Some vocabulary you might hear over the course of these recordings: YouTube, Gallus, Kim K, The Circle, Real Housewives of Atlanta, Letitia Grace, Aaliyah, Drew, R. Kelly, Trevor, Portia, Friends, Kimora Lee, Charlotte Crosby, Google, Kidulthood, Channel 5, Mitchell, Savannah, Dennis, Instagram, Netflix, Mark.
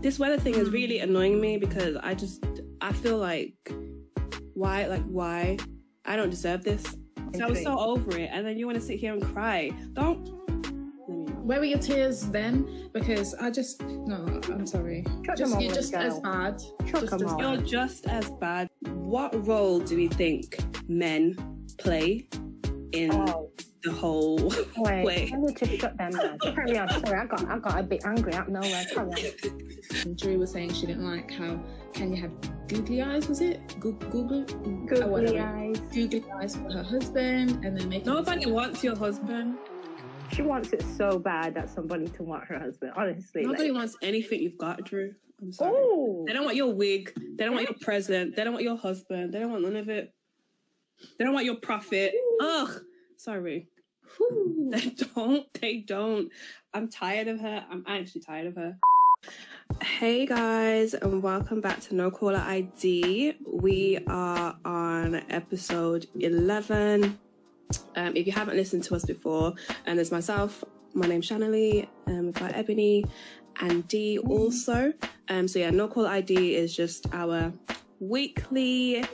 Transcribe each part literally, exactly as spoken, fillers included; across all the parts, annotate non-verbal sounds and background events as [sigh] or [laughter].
This weather thing is really annoying me because I just, I feel like, why, like, why? I don't deserve this. So I was so over it. And then you want to sit here and cry. Don't. Where were your tears then? Because I just, no, I'm sorry. Just, you're just as bad. Just as, you're just as bad. What role do we think men play in oh. the whole Wait, way? I need to shut them down. Carry on. Sorry, I got, I got a bit angry out of nowhere. Carry on. Drew was saying she didn't like how Kenya had googly eyes, was it? Go- Google? Googly eyes. Googly eyes for her husband. And then making Nobody wants your husband. She wants it so bad that somebody to want her husband, honestly. Nobody like... wants anything you've got, Drew. I'm sorry. Ooh. They don't want your wig. They don't want your present. They don't want your husband. They don't want none of it. They don't want your profit. Ugh. Sorry. Ooh. They don't. They don't. I'm tired of her. I'm actually tired of her. Hey guys, and welcome back to No Caller I D. We are on episode eleven. Um, if you haven't listened to us before, and there's myself, my name's Shanali, um, by Ebony, and Dee also. Um, so yeah, No Call I D is just our weekly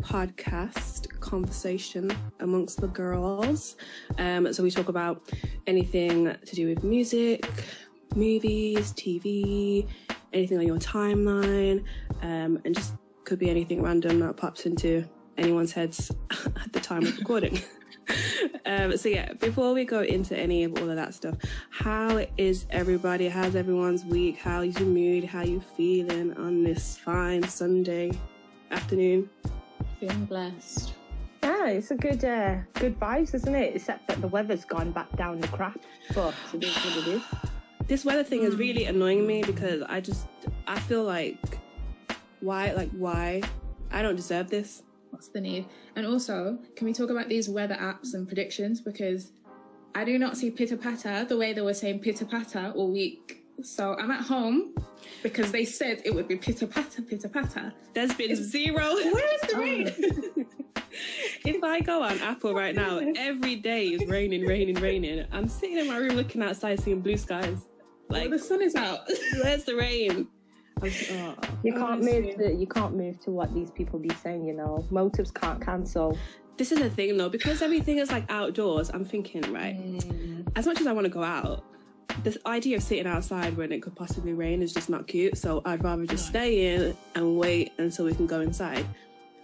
podcast conversation amongst the girls. Um, so we talk about anything to do with music, movies, T V, anything on your timeline, um, and just could be anything random that pops into anyone's heads at the time of recording. Um, so yeah, before we go into any of all of that stuff, how is everybody? How's everyone's week? How is your mood? How you feeling on this fine Sunday afternoon? Feeling blessed. Yeah, it's a good, uh, good vibes, isn't it? Except that the weather's gone back down the crap. But it is what it is. This weather thing is really annoying me because I just, I feel like, why, like why? I don't deserve this. What's the need? And also, can we talk about these weather apps and predictions? Because I do not see pitter patter the way they were saying pitter patter all week. So I'm at home because they said it would be pitter patter, pitter patter. There's been it's zero. Where's the rain? If I go on Apple right now, every day is raining, raining, raining. I'm sitting in my room looking outside, seeing blue skies. Like, well, the sun is out. Where's the rain? Oh, you can't move to, you can't move to what these people be saying, you know. Motives can't cancel. This is the thing though, because everything is like outdoors, I'm thinking, right, mm. as much as I want to go out, this idea of sitting outside when it could possibly rain is just not cute, so I'd rather just God. stay in and wait until we can go inside.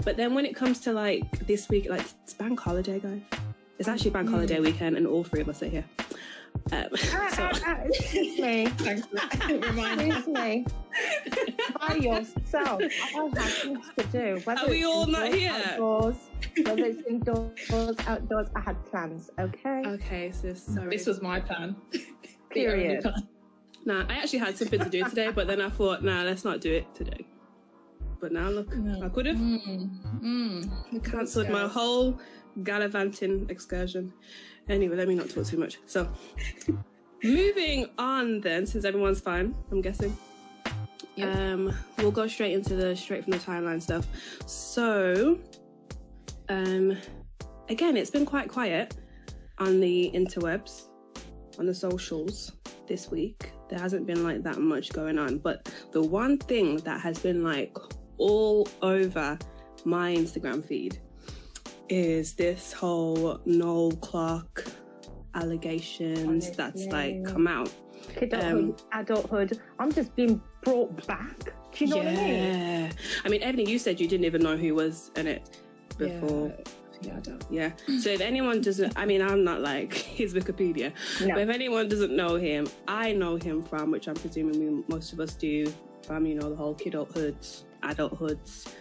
But then when it comes to like this week, like it's bank holiday, guys. It's actually bank mm. holiday weekend and all three of us are here. Um, ah, so. ah, ah, excuse me. Thanks for reminding me. By yourself. I have things to do. Whether Are we all not here? Outdoors, whether it's indoors, outdoors, I had plans, okay? Okay, sis, sorry. This was my plan. Period. Plan. Nah, I actually had something to do today, but then I thought, nah, let's not do it today. But now look, mm. I could have. Mm. Mm. Cancelled my whole gallivanting excursion. Anyway, let me not talk too much. So, moving on then, since everyone's fine, I'm guessing. Yep. Um, we'll go straight into the straight from the timeline stuff. So, um, again, it's been quite quiet on the interwebs, on the socials this week. There hasn't been like that much going on. But the one thing that has been like all over my Instagram feed is this whole Noel Clark allegations Honestly. that's like come out. Kidulthood, um, adulthood. I'm just being brought back. Do you know yeah. what I mean? I mean, Ebony, you said you didn't even know who was in it before. Yeah, yeah I don't. Yeah. So if anyone doesn't, I mean, I'm not like his Wikipedia, no. but if anyone doesn't know him, I know him from, which I'm presuming we, most of us do, from, you know, the whole Kidulthoods, adulthoods.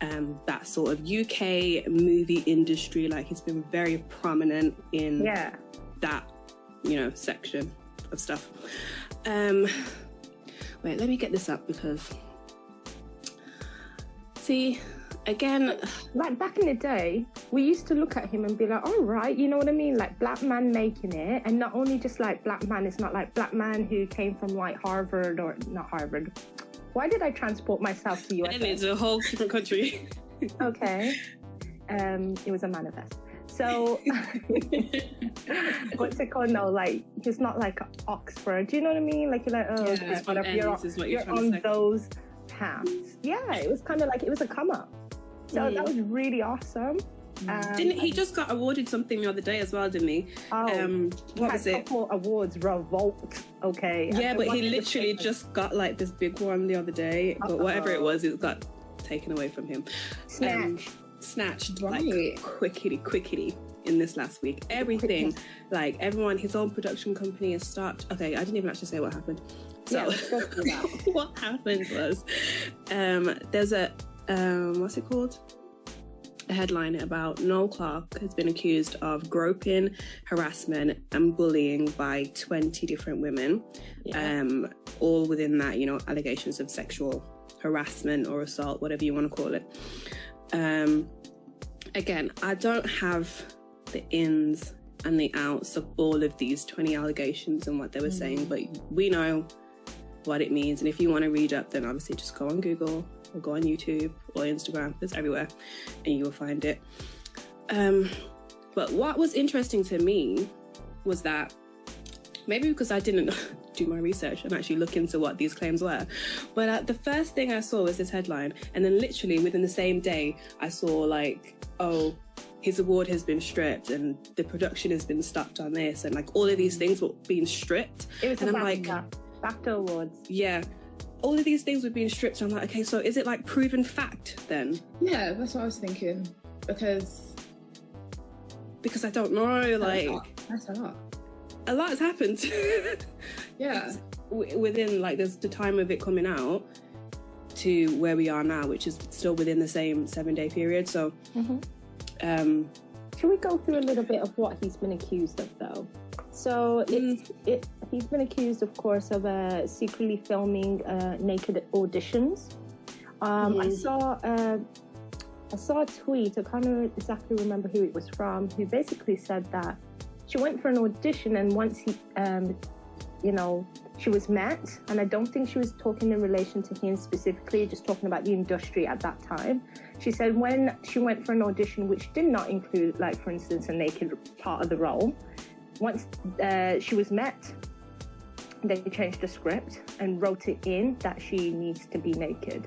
Um, that sort of U K movie industry, like he's been very prominent in yeah. that, you know, section of stuff. Um, wait, let me get this up because, see, again, like back in the day, we used to look at him and be like, all right, you know what I mean? Like black man making it, and not only just like black man, it's not like black man who came from like Harvard or not Harvard. Why did I transport myself to U S A? And it's a whole different country. Okay. Um, it was a manifest. So what's it called now? Like, he's not like Oxford. Do you know what I mean? Like, you're like, oh, yeah, it's whatever. You're on, what you're you're on those paths. Yeah, it was kind of like, it was a come up. So mm. that was really awesome. Um, didn't he just got awarded something the other day as well, didn't he? Oh, um, what was it? Couple awards revolt. Okay. Yeah, but he literally just got like this big one the other day. Uh-oh. But whatever it was, it got taken away from him. Snatched. Um, snatched right. Like quickity, quickity. In this last week, everything, like everyone, his own production company has stopped. Okay, I didn't even actually say what happened. So yeah, what happened was, um, there's a um, what's it called? A headline about Noel Clark has been accused of groping, harassment, and bullying by twenty different women, yeah. um, all within that, you know, allegations of sexual harassment or assault, whatever you want to call it. Um, again, I don't have the ins and the outs of all of these twenty allegations and what they were mm. saying, but we know what it means, and if you want to read up, then obviously just go on Google or go on YouTube or Instagram, it's everywhere, and you will find it. Um, but what was interesting to me was that, maybe because I didn't do my research and actually look into what these claims were, but uh, the first thing I saw was this headline, and then literally within the same day I saw like, oh, his award has been stripped and the production has been stopped on this, and like all of these things were being stripped. It was, and I'm like, BAFTA awards. Yeah, all of these things were being stripped. And I'm like, okay, so is it like proven fact then? Yeah, that's what I was thinking, because because I don't know, like that's a lot. A lot has happened. Yeah, within like there's the time of it coming out to where we are now, which is still within the same seven day period. So. Mm-hmm. Um, Should we go through a little bit of what he's been accused of, though? So it's, mm. it, he's been accused, of course, of uh, secretly filming uh, naked auditions. Um, mm. I saw uh, I saw a tweet. I can't exactly remember who it was from. Who basically said that she went for an audition, and once he, um, you know, she was met. And I don't think she was talking in relation to him specifically, just talking about the industry at that time. She said when she went for an audition, which did not include, like, for instance, a naked part of the role, once uh, she was met, they changed the script and wrote it in that she needs to be naked.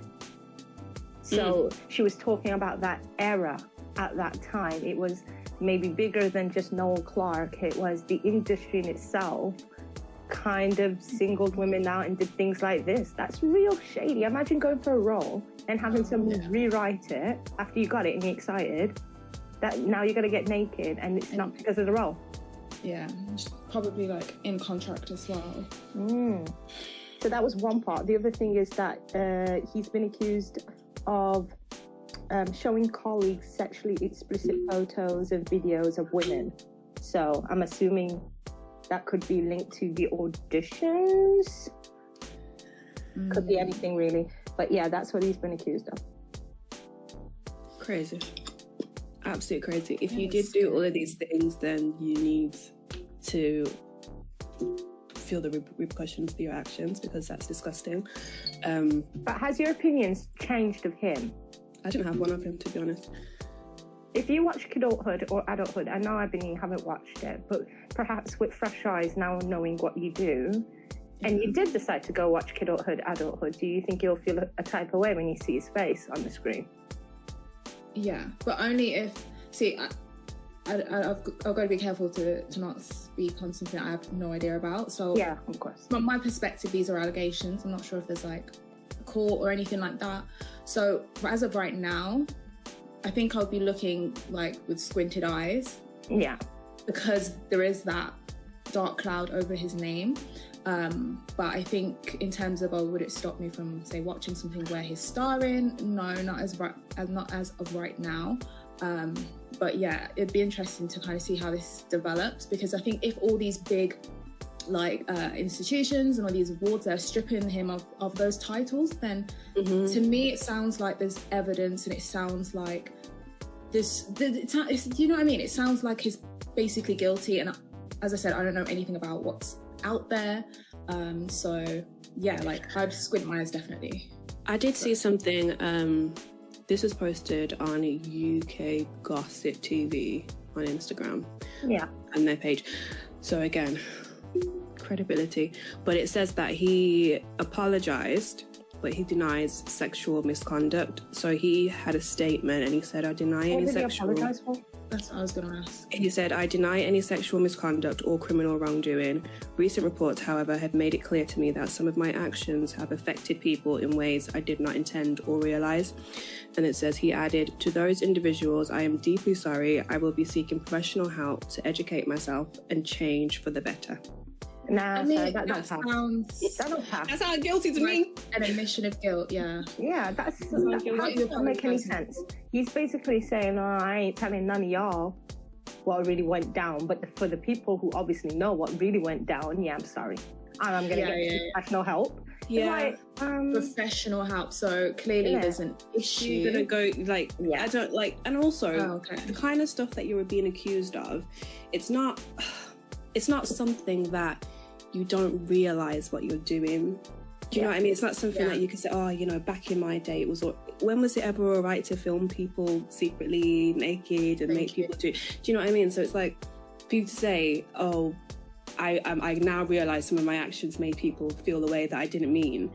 So mm. she was talking about that era at that time. It was maybe bigger than just Noel Clark. It was the industry in itself kind of singled women out and did things like this. That's real shady. Imagine going for a role and having someone yeah. rewrite it after you got it and you're excited that now you're gonna get naked, and it's and not because of the role. Yeah, probably like in contract as well. Mm. So that was one part. The other thing is that uh, he's been accused of um, showing colleagues sexually explicit photos and videos of women. So I'm assuming that could be linked to the auditions. Mm. Could be anything really. But yeah, that's what he's been accused of. Crazy. Absolute crazy. If that you did scary. do all of these things, then you need to feel the repercussions for your actions, because that's disgusting. Um, but has your opinions changed of him? I didn't have one of him, to be honest. If you watch Kidulthood or Adulthood, I know Ebony haven't watched it, but perhaps with fresh eyes now knowing what you do, and you did decide to go watch Kidulthood, Adulthood, do you think you'll feel a type of way when you see his face on the screen? Yeah, but only if... See, I, I, I've, I've got to be careful to, to not speak on something I have no idea about. So yeah, of course. From my perspective, these are allegations. I'm not sure if there's, like, a court or anything like that. So as of right now, I think I'll be looking, like, with squinted eyes. Yeah. Because there is that dark cloud over his name. Um, but I think in terms of, oh, would it stop me from, say, watching something where he's starring? No, not as right, not as of right now. Um, but yeah, it'd be interesting to kind of see how this develops, because I think if all these big, like, uh, institutions and all these awards are stripping him of, of those titles, then mm-hmm. to me it sounds like there's evidence, and it sounds like this, the, it's, it's, you know what I mean? It sounds like he's basically guilty, and as I said, I don't know anything about what's out there, um so yeah, like, I'd squint my eyes definitely. I did see something, um this was posted on U K Gossip T V on Instagram, yeah, and their page. So again, credibility. But it says that he apologized, but he denies sexual misconduct. So he had a statement and he said, I deny any sexual... What did he apologize for? That's what I was going to ask. He said, I deny any sexual misconduct or criminal wrongdoing. Recent reports, however, have made it clear to me that some of my actions have affected people in ways I did not intend or realise. And it says he added, to those individuals, I am deeply sorry. I will be seeking professional help to educate myself and change for the better. Nah, I mean, so that, that, that sounds... That don't pass. That sounds guilty to me. An admission of guilt, yeah. Yeah, that's, that doesn't make any sense. He's basically saying, oh, I ain't telling none of y'all what really went down. But for the people who obviously know what really went down, yeah, I'm sorry. And I'm going to yeah, get yeah, professional yeah. help. Yeah, like, um, professional help. So clearly yeah. there's an issue. You're gonna go like yeah. I don't like... And also, oh, okay. the kind of stuff that you were being accused of, it's not... It's not something that... you don't realise what you're doing. Do you yeah. know what I mean? It's not something yeah. that you can say, oh, you know, back in my day, it was... All- when was it ever all right to film people secretly naked and Thank make you. people do... Do you know what I mean? So it's like, for you to say, oh, I, I, I now realise some of my actions made people feel the way that I didn't mean.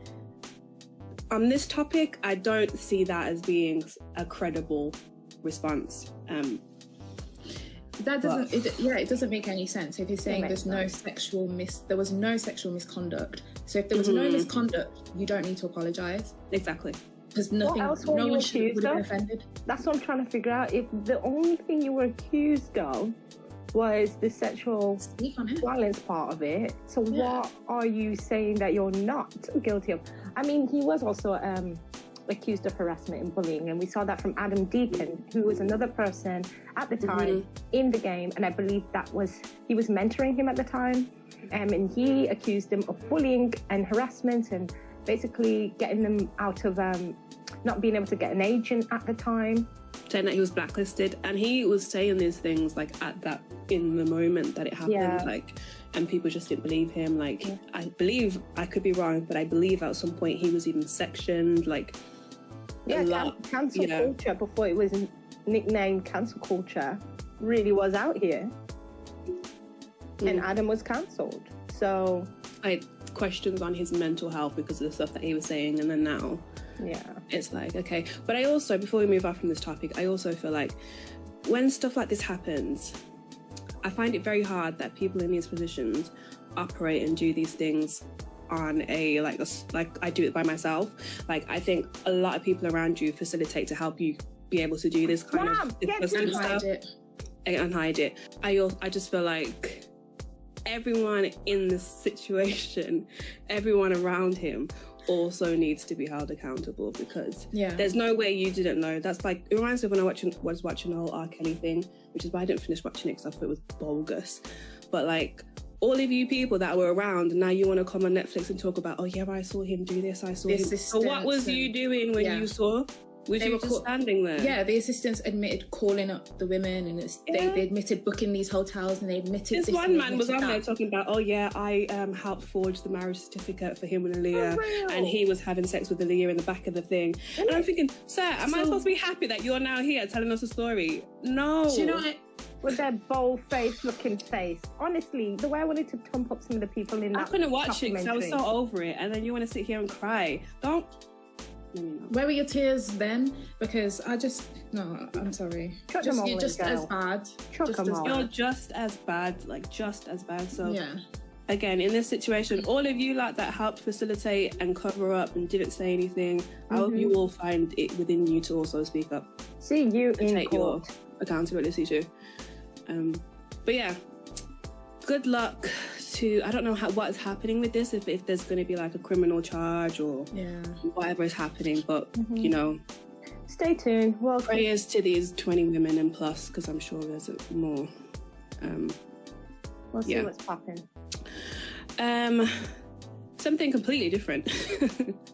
On this topic, I don't see that as being a credible response. Um, That doesn't, but, it, yeah, it doesn't make any sense. If you're saying there's no sense. sexual mis, there was no sexual misconduct. So if there was mm-hmm. no misconduct, you don't need to apologise. Exactly. Because nothing, what else were no you one should have been offended. That's what I'm trying to figure out. If the only thing you were accused of was the sexual violence part of it, so yeah. what are you saying that you're not guilty of? I mean, he was also um, accused of harassment and bullying, and we saw that from Adam Deacon, who was another person at the time mm-hmm. in the game, and I believe that was he was mentoring him at the time, um, and he accused him of bullying and harassment and basically getting them out of um, not being able to get an agent at the time, saying that he was blacklisted, and he was saying these things like at that in the moment that it happened yeah. like, and people just didn't believe him, like yeah. I believe, I could be wrong, but I believe at some point he was even sectioned, like yeah, lot, cancel you know. culture, before it was nicknamed cancel culture, really was out here. Mm. And Adam was cancelled. So I had questions on his mental health because of the stuff that he was saying, and then now yeah, it's like, okay. But I also, before we move on from this topic, I also feel like when stuff like this happens, I find it very hard that people in these positions operate and do these things on a like a, like I do it by myself. Like I think a lot of people around you facilitate to help you be able to do this kind Mom, of this kind of stuff it. and hide it. I also, I just feel like everyone in this situation, everyone around him, also needs to be held accountable, because yeah. there's no way you didn't know. That's like, it reminds me of when I watching, was watching the whole R. Kelly thing, which is why I didn't finish watching it because I thought it was bogus. But like, all of you people that were around, and now you want to come on Netflix and talk about, oh yeah, I saw him do this, I saw the him. So what was you doing when yeah. you saw? Were they you were just call- standing there? Yeah, the assistants admitted calling up the women, and it's, yeah. they, they admitted booking these hotels, and they admitted this. This one man was on there talking about, oh yeah, I um, helped forge the marriage certificate for him and Aaliyah, oh, and he was having sex with Aaliyah in the back of the thing. And, and I'm thinking, sir, am so- I supposed to be happy that you're now here telling us a story? No. Do you know what? With their bold-faced looking face. Honestly, the way I wanted to pump up some of the people in that I couldn't watch it because I was so over it. And then you want to sit here and cry. Don't. Where were your tears then? Because I just... No, I'm sorry. Chuck just, them you're just as bad. Chuck just them as, you're just as bad. Like, just as bad. So, yeah. Again, in this situation, all of you like that helped facilitate and cover up and didn't say anything, mm-hmm. I hope you all find it within you to also speak up. See you in take court. Your accountability too. Um, but yeah, good luck to, I don't know how, what's happening with this, if, if there's going to be like a criminal charge or yeah. whatever is happening, but mm-hmm. you know, stay tuned. Well, prayers to these twenty women and plus, because I'm sure there's more. Um, we'll see yeah. what's popping. Um, something completely different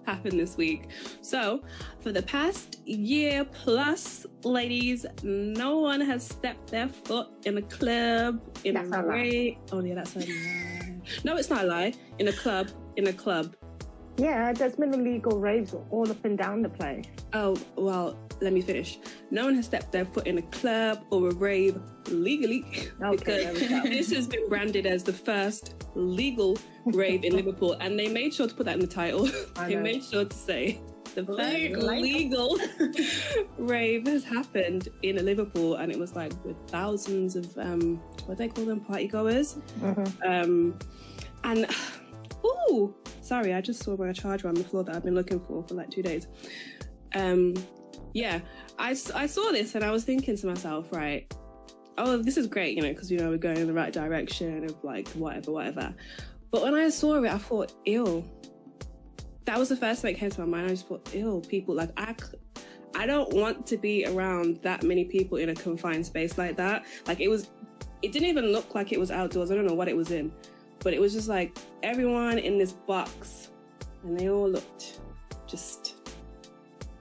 happened this week. So for the past year plus, ladies, no one has stepped their foot in a club in that's a rape. Oh yeah, that's a lie. No, it's not a lie. In a club, in a club. Yeah, there's been illegal raves all up and down the place. Oh well, let me finish. No one has stepped their foot in a club or a rave legally, okay, because this has been branded as the first legal rave in Liverpool, and they made sure to put that in the title. They made sure to say the first Le- legal rave has happened in Liverpool, and it was like with thousands of um, what do they call them, party goers, mm-hmm. um, and. Oh, sorry, I just saw my charger on the floor that I've been looking for for like two days. Um, yeah, I, I saw this and I was thinking to myself, right, oh, this is great, you know, because, you know, we're going in the right direction of like whatever, whatever. But when I saw it, I thought, ew. That was the first thing that came to my mind. I just thought, ew, people, like I, I don't want to be around that many people in a confined space like that. Like it was, it didn't even look like it was outdoors. I don't know what it was in. But it was just like everyone in this box, and they all looked just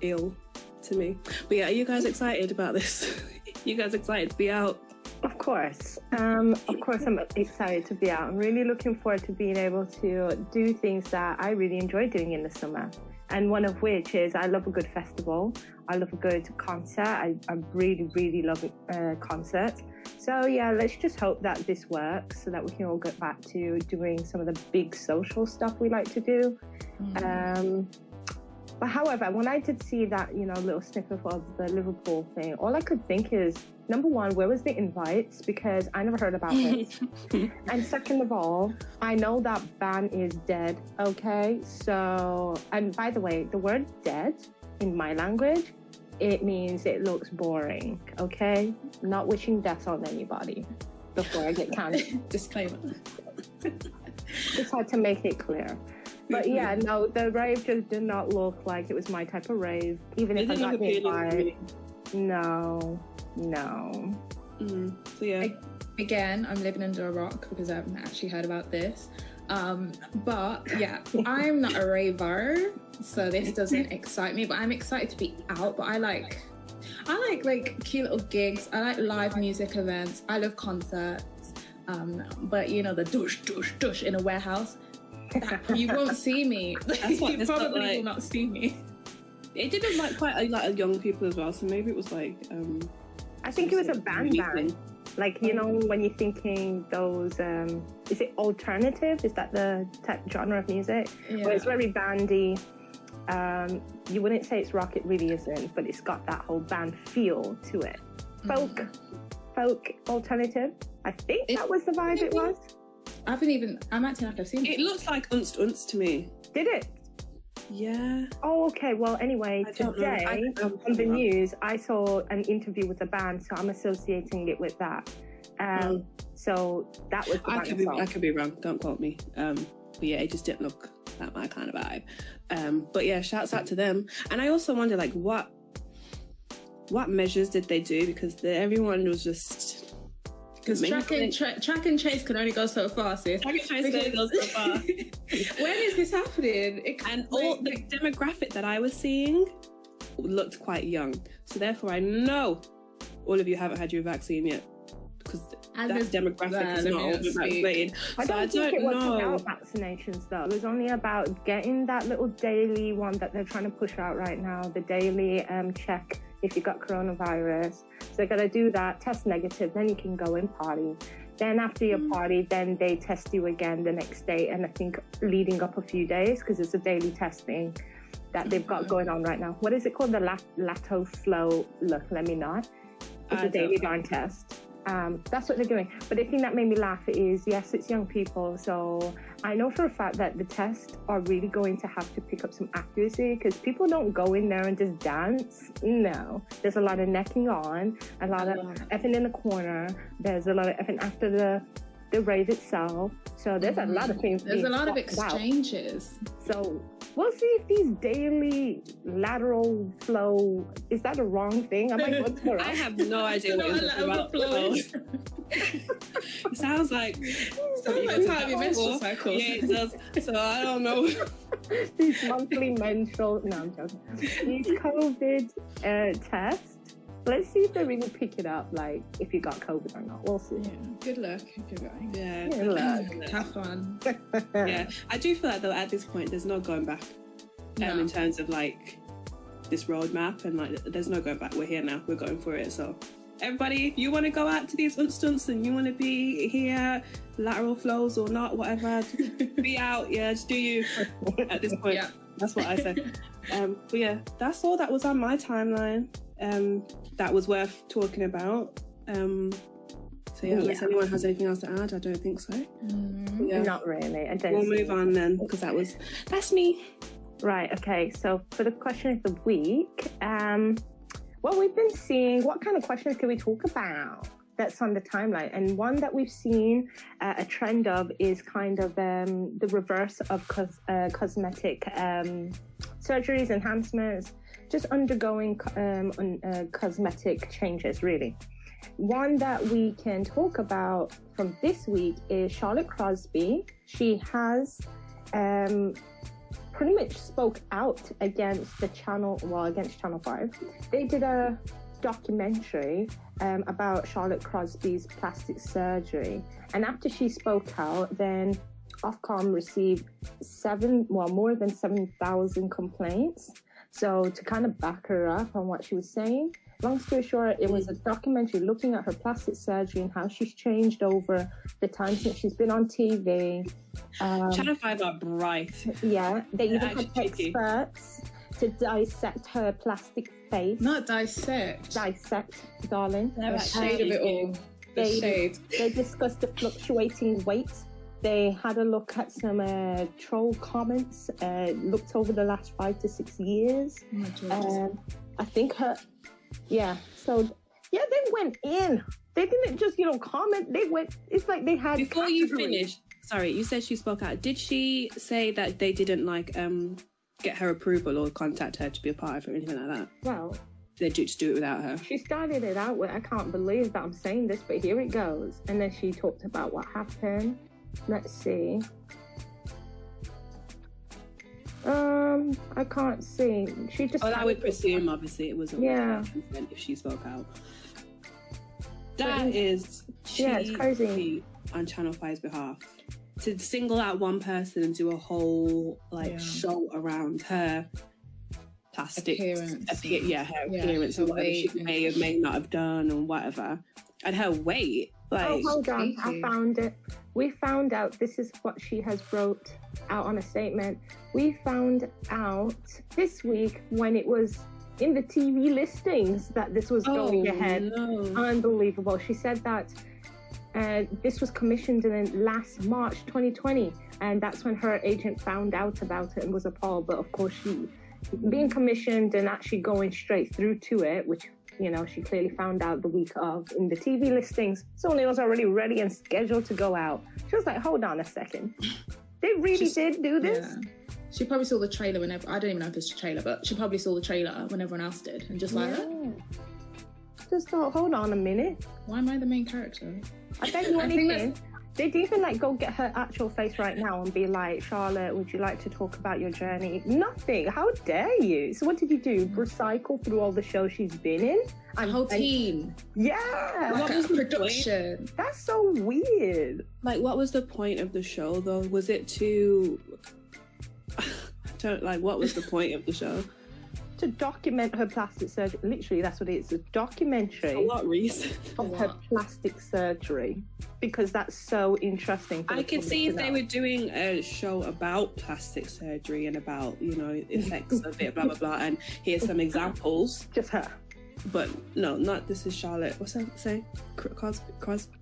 ill to me. But yeah, are you guys excited about this? You guys excited to be out? Of course. Um, of course, I'm excited to be out. I'm really looking forward to being able to do things that I really enjoy doing in the summer. And one of which is I love a good festival. I love a good concert. I, I really, really love uh, concerts. So yeah, let's just hope that this works so that we can all get back to doing some of the big social stuff we like to do. Mm. Um, but however, when I did see that, you know, little snippet of the Liverpool thing, all I could think is, number one, where was the invites? Because I never heard about this. And second of all, I know that ban is dead, okay? So, and by the way, the word dead in my language, it means it looks boring, okay? Not wishing death on anybody before I get cancelled. Disclaimer. Just had to make it clear. But yeah, no, the rave just did not look like it was my type of rave, even it if I got me by. No, no. Mm. So yeah. I, again, I'm living under a rock because I haven't actually heard about this. Um, but yeah, I'm not a raver, so this doesn't excite me. But I'm excited to be out. But I like, I like like cute little gigs. I like live music events. I love concerts. Um, but you know the dush dush dush in a warehouse. You won't see me. That's what you probably like, will not see me. It didn't like quite a lot of young people as well, so maybe it was like um I think it was a band band. Like, you know, when you're thinking those um is it alternative? Is that the type genre of music? Yeah. Where it's very bandy. Um you wouldn't say it's rock, it really isn't, but it's got that whole band feel to it. Folk mm. folk alternative. I think it, that was the vibe it was. I haven't even, I'm acting like I've seen it. It looks like Unst Unst to me. Did it? Yeah. Oh, okay. Well, anyway, I today I, um, on the news, I saw an interview with the band, so I'm associating it with that. Um, mm. So that was the I could be, I could be wrong. Don't quote me. Um, but yeah, it just didn't look like my kind of vibe. Um, but yeah, shouts out to them. And I also wonder, like, what what measures did they do? Because the, everyone was just... Because track, tra- track and chase can only go so far, sis. Track and chase can only go so far. When is this happening? It and all the like... demographic that I was seeing looked quite young. So therefore, I know all of you haven't had your vaccine yet. Because that demographic that, is not all vaccinated. I don't so think I don't it was know. about vaccinations, though. It was only about getting that little daily one that they're trying to push out right now, the daily um, check. If you got coronavirus, so they gotta do that, test negative, then you can go and party. Then after your mm. party, then they test you again the next day, and I think leading up a few days because it's a daily testing that they've got going on right now. What is it called? The lat- lato flow. Look, let me not. It's I a daily blind test. Um, that's what they're doing. But the thing that made me laugh is, yes, it's young people. So I know for a fact that the tests are really going to have to pick up some accuracy because people don't go in there and just dance. No. There's a lot of necking on, a lot of effing in the corner. There's a lot of effing after the, the rave itself. So there's mm-hmm. a lot of things. There's a lot of exchanges. Out. So we'll see if these daily lateral flow, is that a wrong thing? I'm like, what's the wrong? I have no idea what it's about. Flow. It sounds like it sounds like time your menstrual cycle. Yeah, it does. So I don't know. These monthly menstrual. No, I'm joking. These COVID uh, tests. Let's see if they really pick it up, like, if you got COVID or not. We'll see. Yeah. Good luck if you're going. Yeah. Good luck. Have fun. Yeah. I do feel like, though, at this point, there's no going back. No. Um, in terms of, like, this roadmap, and like there's no going back. We're here now, we're going for it. So everybody, if you want to go out to these instants and you want to be here, lateral flows or not, whatever, be out, yeah, just do you at this point. Yeah. That's what I say. Um, but yeah, that's all that was on my timeline um, that was worth talking about. Um, so yeah, unless yeah. anyone has anything else to add, I don't think so. Mm, yeah. Not really. I don't we'll move on then, because that was, that's me. Right, okay, so for the question of the week, um, well, we've been seeing what kind of questions can we talk about that's on the timeline, and one that we've seen uh, a trend of is kind of um, the reverse of cos- uh, cosmetic um, surgeries, enhancements, just undergoing um, on, uh, cosmetic changes, really. One that we can talk about from this week is Charlotte Crosby. She has um, pretty much spoke out against the channel, well, against Channel five. They did a documentary um, about Charlotte Crosby's plastic surgery, and after she spoke out, then Ofcom received seven, well, more than seven thousand complaints. So to kind of back her up on what she was saying, long story short, it was a documentary looking at her plastic surgery and how she's changed over the time since she's been on T V. Um, Channel five are bright. Yeah, they even had experts to dissect her plastic face. Not dissect. Dissect, darling. No, the shade um, of it all. The they, shade. They discussed the fluctuating weight. They had a look at some uh, troll comments, uh, looked over the last five to six years. Oh, um, I think her... Yeah, so... Yeah, they went in. They didn't just, you know, comment. They went... It's like they had... Before categories. You finish... Sorry, you said she spoke out. Did she say that they didn't, like... um? get her approval or contact her to be a part of it or anything like that? Well... They just do it without her. She started it out with, I can't believe that I'm saying this, but here it goes. And then she talked about what happened. Let's see. Um, I can't see. She just... Oh, I would presume, it. Obviously, it wasn't... Yeah. If she spoke out. That but, is... Yeah, it's crazy. On Channel five's behalf. To single out one person and do a whole like yeah. show around her plastic appearance, appear, yeah, her yeah, appearance and what she may or may not have done and whatever, and her weight. Like, oh, hold on, I found it. We found out this is what she has wrote out on a statement. We found out this week when it was in the T V listings that this was oh, going ahead. No. Unbelievable. She said that. Uh, this was commissioned in last March twenty twenty, and that's when her agent found out about it and was appalled. But of course, she being commissioned and actually going straight through to it, which, you know, she clearly found out the week of in the T V listings. So it was already ready and scheduled to go out. She was like, hold on a second. They really She's, did do this? Yeah. She probably saw the trailer whenever, I don't even know if it's a trailer, but she probably saw the trailer when everyone else did and just like yeah. that. Just thought, hold on a minute. Why am I the main character? I bet you anything. They'd even like go get her actual face right now and be like, Charlotte, would you like to talk about your journey? Nothing. How dare you? So what did you do? Recycle through all the shows she's been in? And, whole team. And, yeah. Like, what was the production? Point? That's so weird. Like, what was the point of the show though? Was it to? I don't like. What was the point of the show? To document her plastic surgery. Literally, that's what it is, a documentary. For what reason? Of her plastic surgery, because that's so interesting. I could see if they were doing a show about plastic surgery and about, you know, effects of it, blah, blah, blah, and here's some examples. Just her. But no, not this is Charlotte, what's her say? Crosby? Crosby?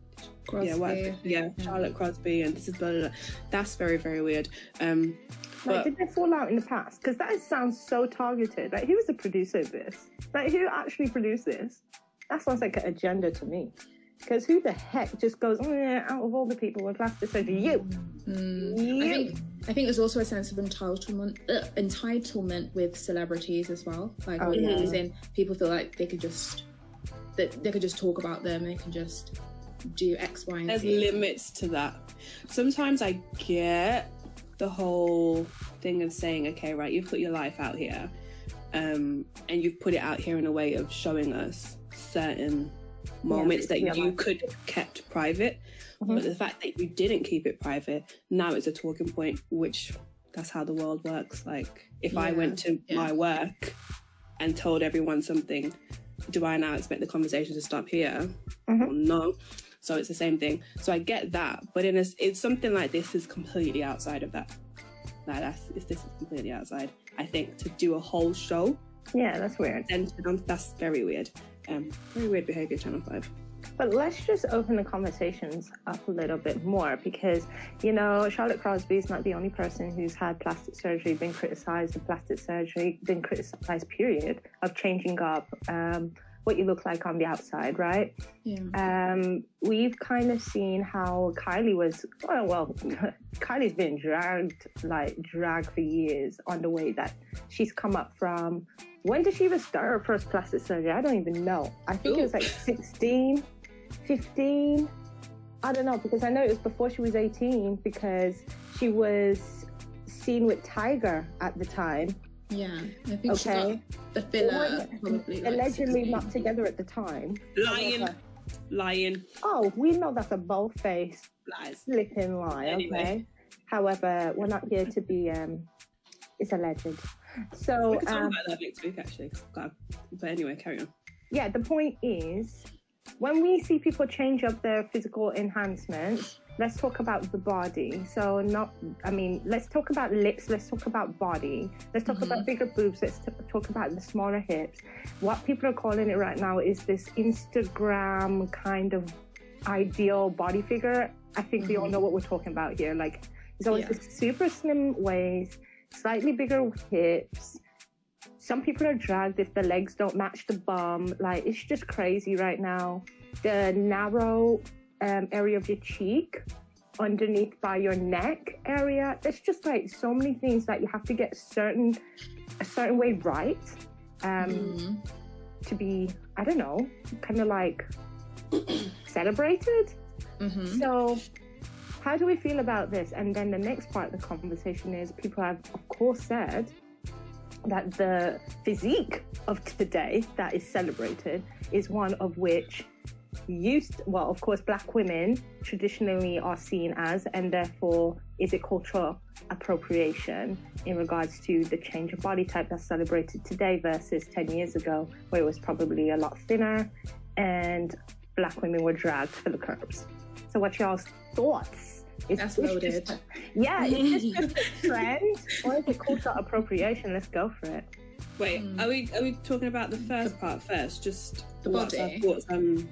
Crosby. Yeah, what, yeah, yeah, Charlotte Crosby, and this is blah, blah, blah. That's very, very weird. Um, Like, did they fall out in the past? Because that sounds so targeted. Like, who was the producer of this? Like, who actually produced this? That sounds like an agenda to me. Because who the heck just goes, mm, out of all the people with plastic surgery, you? Mm. you. I think, I think there's also a sense of entitlement uh, entitlement with celebrities as well. Like, oh, yeah. as in, people feel like they could just that they could just talk about them. They can just do X, Y, and there's Z. There's limits to that. Sometimes I get the whole thing of saying, okay, right, you've put your life out here, um, and you've put it out here in a way of showing us certain moments yeah, that you life. could have kept private, mm-hmm. but the fact that you didn't keep it private, now it's a talking point, which that's how the world works. Like, if yeah. I went to yeah. my work and told everyone something, do I now expect the conversation to stop here? Mm-hmm. Well, no. So it's the same thing. So I get that, but in a, it's something like this is completely outside of that. Like that's it's, this is completely outside. I think to do a whole show. Yeah, that's weird. And that's very weird. Um, very weird behaviour, Channel five. But let's just open the conversations up a little bit more because, you know, Charlotte Crosby is not the only person who's had plastic surgery, been criticised of plastic surgery, been criticised, period, of changing up um, what you look like on the outside, right? Yeah. Um, we've kind of seen how Kylie was, oh, well, Kylie's been dragged, like, dragged for years on the way that she's come up from. When did she even start her first plastic surgery? I don't even know. I think Ooh. It was like sixteen... fifteen, I don't know, because I know it was before she was eighteen because she was seen with Tiger at the time. Yeah, I think okay. she got the filler. Well, probably allegedly like not together at the time. Lying, lying. Oh, we know that's a bold-faced, flipping lie, anyway. Okay? However, we're not here to be, um, it's alleged. So, we could talk um, about that next week, actually. But anyway, carry on. Yeah, the point is... when we see people change up their physical enhancements, let's talk about the body. So not, I mean, let's talk about lips, let's talk about body, let's talk mm-hmm. about bigger boobs, let's t- talk about the smaller hips. What people are calling it right now is this Instagram kind of ideal body figure. I think mm-hmm. we all know what we're talking about here. Like, there's always yeah. this super slim waist, slightly bigger hips. Some people are dragged if the legs don't match the bum. Like, it's just crazy right now. The narrow um, area of your cheek, underneath by your neck area. There's just, like, so many things that you have to get certain, a certain way right um, mm-hmm. to be, I don't know, kind of, like, celebrated. Mm-hmm. So... how do we feel about this? And then the next part of the conversation is people have, of course, said... that the physique of today that is celebrated is one of which used, well, of course, black women traditionally are seen as, and therefore is it cultural appropriation in regards to the change of body type that's celebrated today versus ten years ago, where it was probably a lot thinner and black women were dragged for the curves. So what's y'all's thoughts? It's, That's it's loaded. Just, yeah, it's just a trend. Or if it calls that appropriation, let's go for it. Wait, mm. are we are we talking about the first part first? Just the body. Our thoughts on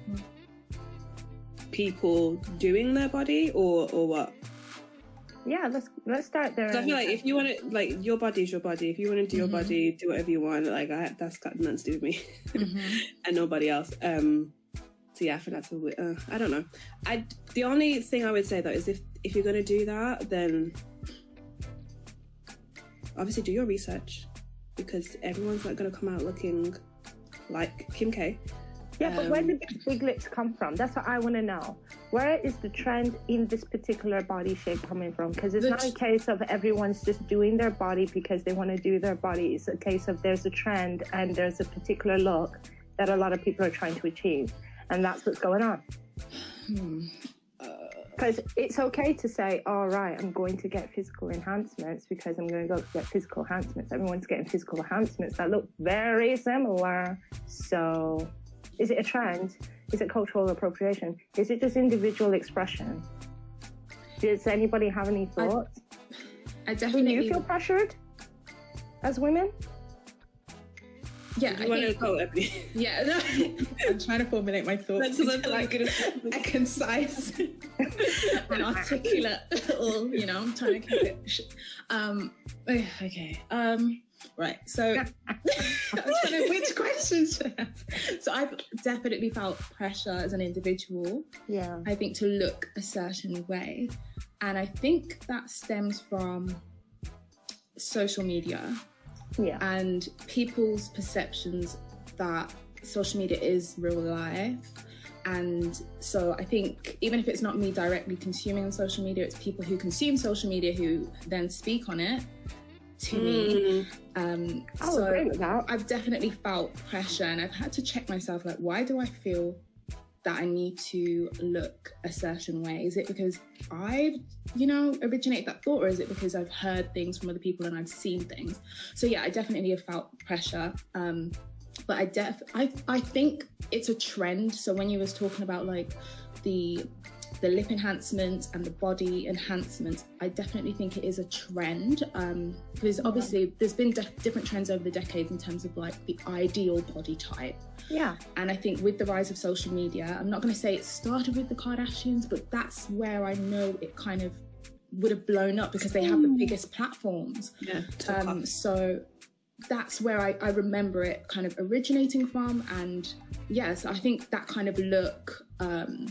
people doing their body, or, or what? Yeah, let's let's start there. I feel like if you want to, like, your body's your body. If you want to do mm-hmm. your body, do whatever you want. Like, I, that's got nothing to do with me mm-hmm. and nobody else. Um, so yeah, I think that's a bit, uh, I don't know. I the only thing I would say though is if. If you're going to do that, then obviously do your research, because everyone's not going to come out looking like Kim K. Yeah, um, but where did the big lips come from? That's what I want to know. Where is the trend in this particular body shape coming from? Because it's not a case of everyone's just doing their body because they want to do their body. It's a case of there's a trend and there's a particular look that a lot of people are trying to achieve. And that's what's going on. Hmm. Because it's okay to say, all right, I'm going to get physical enhancements because I'm going to go get physical enhancements. Everyone's getting physical enhancements that look very similar. So is it a trend? Is it cultural appropriation? Is it just individual expression? Does anybody have any thoughts? I, I definitely... Do you feel pressured as women? Yeah, I want to go Emily. Yeah, no. I'm trying to formulate my thoughts into like a, a concise and articulate little, you know, I'm trying to keep it. Sh- um, okay, um, right, so I was trying to, which questions should I ask? So I've definitely felt pressure as an individual. Yeah. I think to look a certain way. And I think that stems from social media. Yeah. And people's perceptions that social media is real life. And so I think even if it's not me directly consuming on social media, it's people who consume social media who then speak on it to mm. me. Um, I'll so agree with that. I've definitely felt pressure and I've had to check myself, like, why do I feel that I need to look a certain way? Is it because I, you know, originate that thought, or is it because I've heard things from other people and I've seen things? So yeah, I definitely have felt pressure. Um, but I def, I, I think it's a trend. So when you was talking about like the, the lip enhancements and the body enhancements, I definitely think it is a trend, um, because obviously there's been de- different trends over the decades in terms of like the ideal body type. Yeah. And I think with the rise of social media, I'm not going to say it started with the Kardashians, but that's where I know it kind of would have blown up because they have the biggest platforms. Yeah. Um, so that's where I, I remember it kind of originating from. And yes, I think that kind of look, um,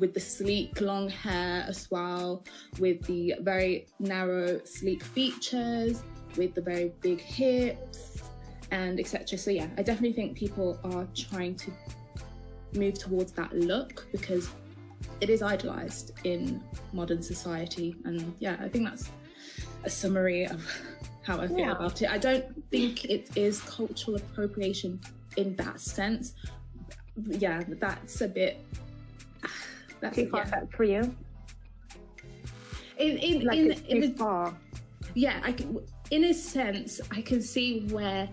with the sleek long hair as well, with the very narrow sleek features, with the very big hips and et cetera. So yeah, I definitely think people are trying to move towards that look because it is idolized in modern society. And yeah, I think that's a summary of how I feel yeah. about it. I don't think it is cultural appropriation in that sense. Yeah, that's a bit... That's too far yeah. for you. In in like in, it's in too the, far. Yeah, I can, in a sense, I can see where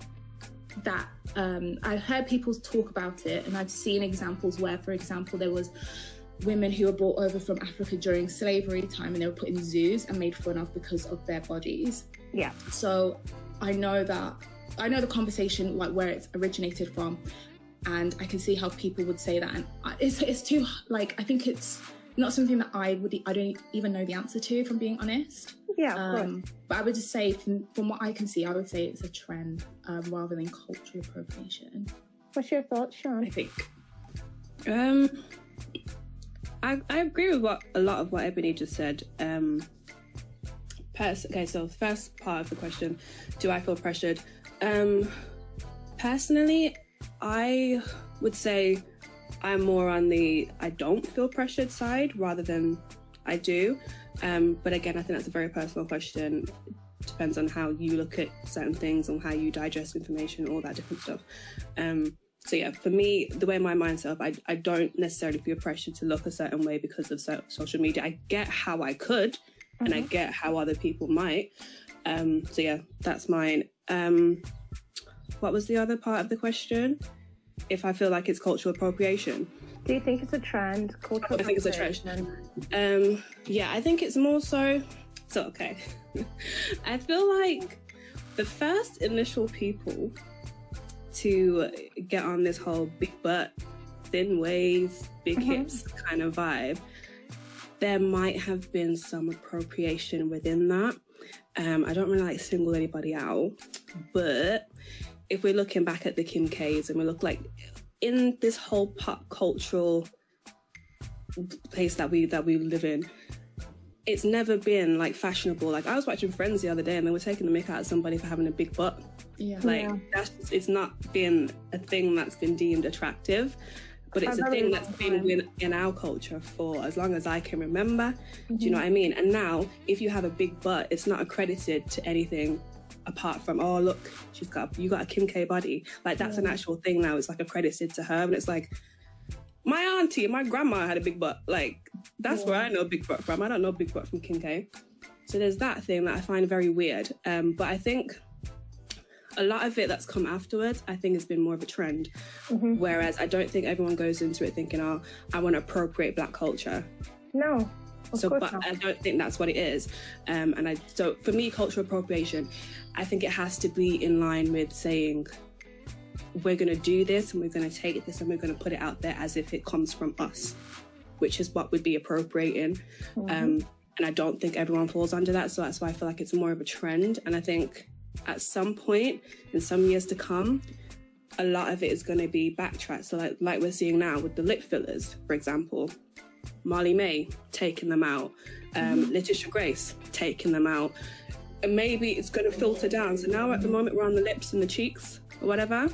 that. Um, I've heard people talk about it, and I've seen examples where, for example, there was women who were brought over from Africa during slavery time, and they were put in zoos and made fun of because of their bodies. Yeah. So I know that I know the conversation, like where it's originated from. And I can see how people would say that, and it's it's too like I think it's not something that I would I don't even know the answer to, if I'm being honest. Yeah. Um, but I would just say from, from what I can see, I would say it's a trend um, rather than cultural appropriation. What's your thoughts, Sean? I think. Um, I I agree with what a lot of what Ebony just said. Um, pers- okay, so first part of the question, do I feel pressured? Um, personally. I would say I'm more on the I don't feel pressured side rather than I do. Um, but again, I think that's a very personal question. It depends on how you look at certain things and how you digest information, all that different stuff. Um, so yeah, for me, the way my mind's set up, I, I don't necessarily feel pressured to look a certain way because of so- social media. I get how I could mm-hmm. and I get how other people might. Um, so yeah, that's mine. Um, What was the other part of the question? If I feel like it's cultural appropriation. Do you think it's a trend? Cultural I think it's a trend. Um, yeah, I think it's more so... So, okay. I feel like the first initial people to get on this whole big butt, thin waist, big mm-hmm. hips kind of vibe, there might have been some appropriation within that. Um, I don't really like single anybody out, but... If we're looking back at the Kim K's and we look like in this whole pop cultural place that we that we live in, it's never been like fashionable. Like I was watching Friends the other day and they were taking the mick out of somebody for having a big butt. Yeah. Like yeah. that's just, it's not been a thing that's been deemed attractive, but it's a thing that's been in, in our culture for as long as I can remember. Mm-hmm. Do you know what I mean? And now if you have a big butt, it's not accredited to anything apart from, oh look, she's got you got a Kim K body. Like that's yeah. an actual thing now. It's like accredited to her, and it's like my auntie, my grandma had a big butt. Like that's yeah. where I know big butt from. I don't know big butt from Kim K. So there's that thing that I find very weird. Um, but I think a lot of it that's come afterwards, I think has been more of a trend. Mm-hmm. Whereas I don't think everyone goes into it thinking, oh, I want to appropriate black culture. No. So, but not. I don't think that's what it is. Um, and I so for me, cultural appropriation, I think it has to be in line with saying, we're going to do this and we're going to take this and we're going to put it out there as if it comes from us, which is what would be appropriating. Mm-hmm. Um, and I don't think everyone falls under that. So that's why I feel like it's more of a trend. And I think at some point in some years to come, a lot of it is going to be backtracked. So like, like we're seeing now with the lip fillers, for example, Marley May taking them out, um, mm-hmm. Letitia Grace taking them out, and maybe it's going to filter down. So now at the moment we're on the lips and the cheeks or whatever.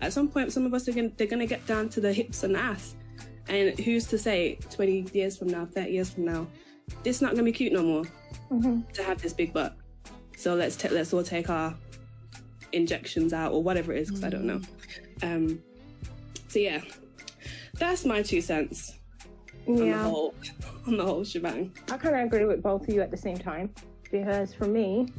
At some point, some of us are going they're going to get down to the hips and the ass. And who's to say twenty years from now, thirty years from now, this is not going to be cute no more mm-hmm. to have this big butt. So let's t- let's all take our injections out or whatever it is because mm-hmm. I don't know. Um, so yeah. that's my two cents. Yeah. On the whole, on the whole shebang. I kind of agree with both of you at the same time, because for me,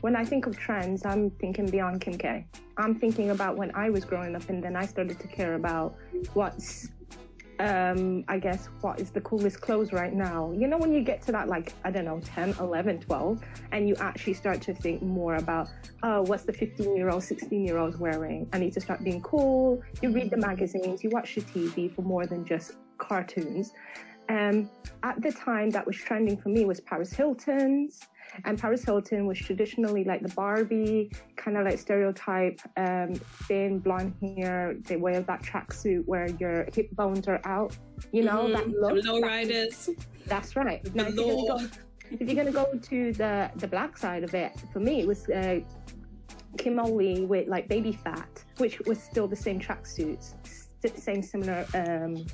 when I think of trends, I'm thinking beyond Kim K. I'm thinking about when I was growing up, and then I started to care about what's, um, I guess, what is the coolest clothes right now. You know, when you get to that, like, I don't know, ten, eleven, twelve, and you actually start to think more about, oh, what's the fifteen-year-old, sixteen-year-old wearing? I need to start being cool. You read the magazines, you watch the T V for more than just cartoons. Um, at the time that was trending for me was Paris Hilton's, and Paris Hilton was traditionally like the Barbie kind of like stereotype, um, thin blonde hair, they wear that tracksuit where your hip bones are out, you know, mm-hmm. that look. Low riders. That's right. Now, if, you're go, if you're gonna go to the the black side of it, for me it was uh, Kimoli with like baby fat, which was still the same tracksuits, same similar. Um,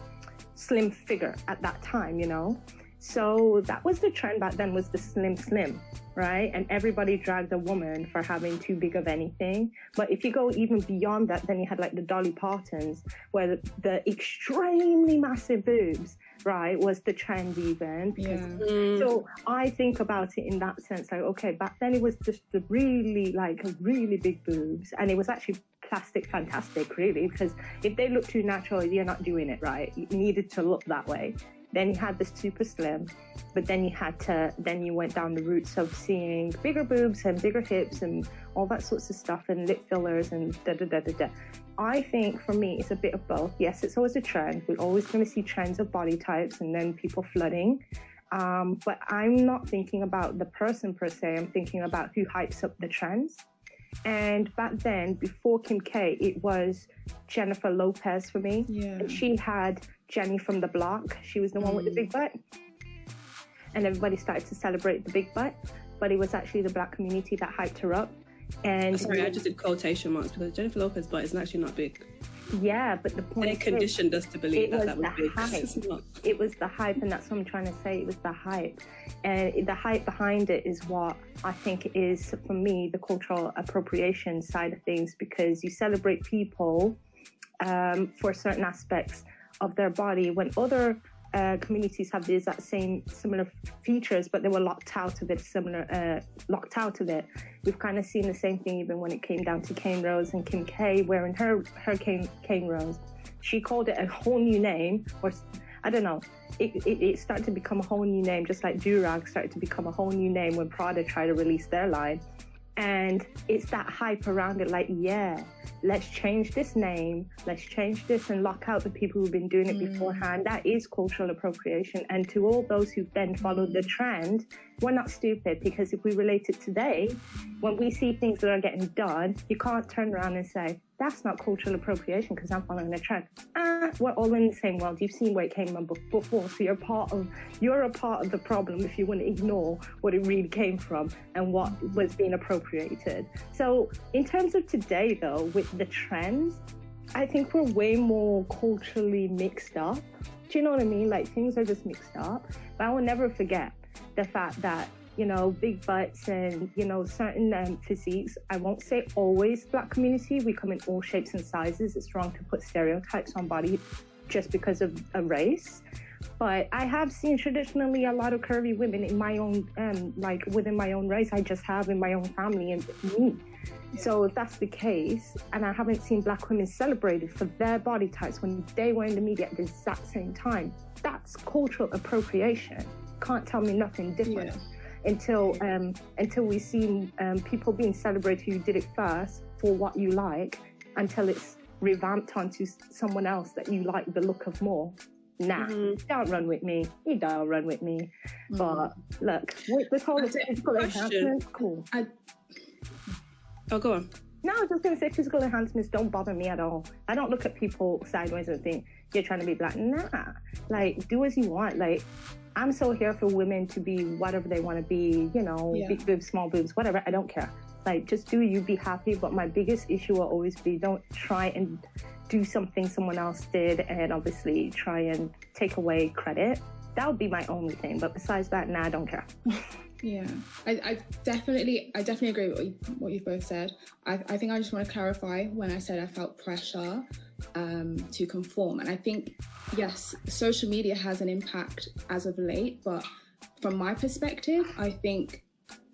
slim figure at that time, you know, so that was the trend back then, was the slim slim, right? And everybody dragged a woman for having too big of anything. But if you go even beyond that, then you had like the Dolly Partons, where the, the extremely massive boobs, right, was the trend even. Because, yeah. mm. So I think about it in that sense, like, okay, back then it was just the really like really big boobs, and it was actually plastic fantastic, really, because if they look too natural, you're not doing it right. You needed to look that way. Then you had the super slim, but then you had to, then you went down the routes of seeing bigger boobs and bigger hips and all that sorts of stuff, and lip fillers and da da da da da. I think for me, it's a bit of both. Yes, it's always a trend. We're always going to see trends of body types and then people flooding. Um, but I'm not thinking about the person per se. I'm thinking about who hypes up the trends. And back then, before Kim K, it was Jennifer Lopez for me. Yeah. And she had Jenny from the Block. She was the mm. one with the big butt. And everybody started to celebrate the big butt. But it was actually the black community that hyped her up. And oh, sorry, I just did quotation marks because Jennifer Lopez butt is actually not big. Yeah, but the point they conditioned is, us to believe that was that was big. Hype. It was the hype, and that's what I'm trying to say. It was the hype, and the hype behind it is what I think is, for me, the cultural appropriation side of things, because you celebrate people um, for certain aspects of their body when other uh, communities have these that same similar features, but they were locked out of it. Similar, uh, locked out of it. We've kind of seen the same thing even when it came down to Kane Rose and Kim K wearing her her Kane, Kane Rose. She called it a whole new name, or I don't know. It, it, it started to become a whole new name, just like Durag started to become a whole new name when Prada tried to release their line. And it's that hype around it, like, yeah, let's change this name, let's change this and lock out the people who've been doing it mm. beforehand. That is cultural appropriation. And to all those who then followed the trend, we're not stupid, because if we relate it today, when we see things that are getting done, you can't turn around and say, that's not cultural appropriation because I'm following a trend. Ah, we're all in the same world. You've seen where it came from before, so you're part of, you're a part of the problem if you want to ignore what it really came from and what was being appropriated. So in terms of today, though, with the trends, I think we're way more culturally mixed up. Do you know what I mean? Like, things are just mixed up. But I will never forget the fact that, you know, big butts and, you know, certain um, physiques. I won't say always black community. We come in all shapes and sizes. It's wrong to put stereotypes on body just because of a race. But I have seen traditionally a lot of curvy women in my own, um, like within my own race. I just have in my own family and me. Yeah. So if that's the case, and I haven't seen black women celebrated for their body types when they were in the media at the exact same time, that's cultural appropriation. Can't tell me nothing different. Yeah. Until um, until we see um, people being celebrated who did it first for what you like, until it's revamped onto someone else that you like the look of more. Nah, mm-hmm. Don't run with me. You don't run with me. Mm-hmm. But look, this whole physical enhancement, cool. I... Oh, go on. No, I was just going to say physical enhancements don't bother me at all. I don't look at people sideways and think, you're trying to be black. Nah, like, do as you want. Like, I'm so here for women to be whatever they want to be, you know, yeah. Big boobs, small boobs, whatever. I don't care. Like, just do you, be happy. But my biggest issue will always be, don't try and do something someone else did and obviously try and take away credit. That would be my only thing. But besides that, nah, I don't care. Yeah, I, I definitely, I definitely agree with what, you, what you've both said. I, I think I just want to clarify when I said I felt pressure um, to conform. And I think, yes, social media has an impact as of late, but from my perspective, I think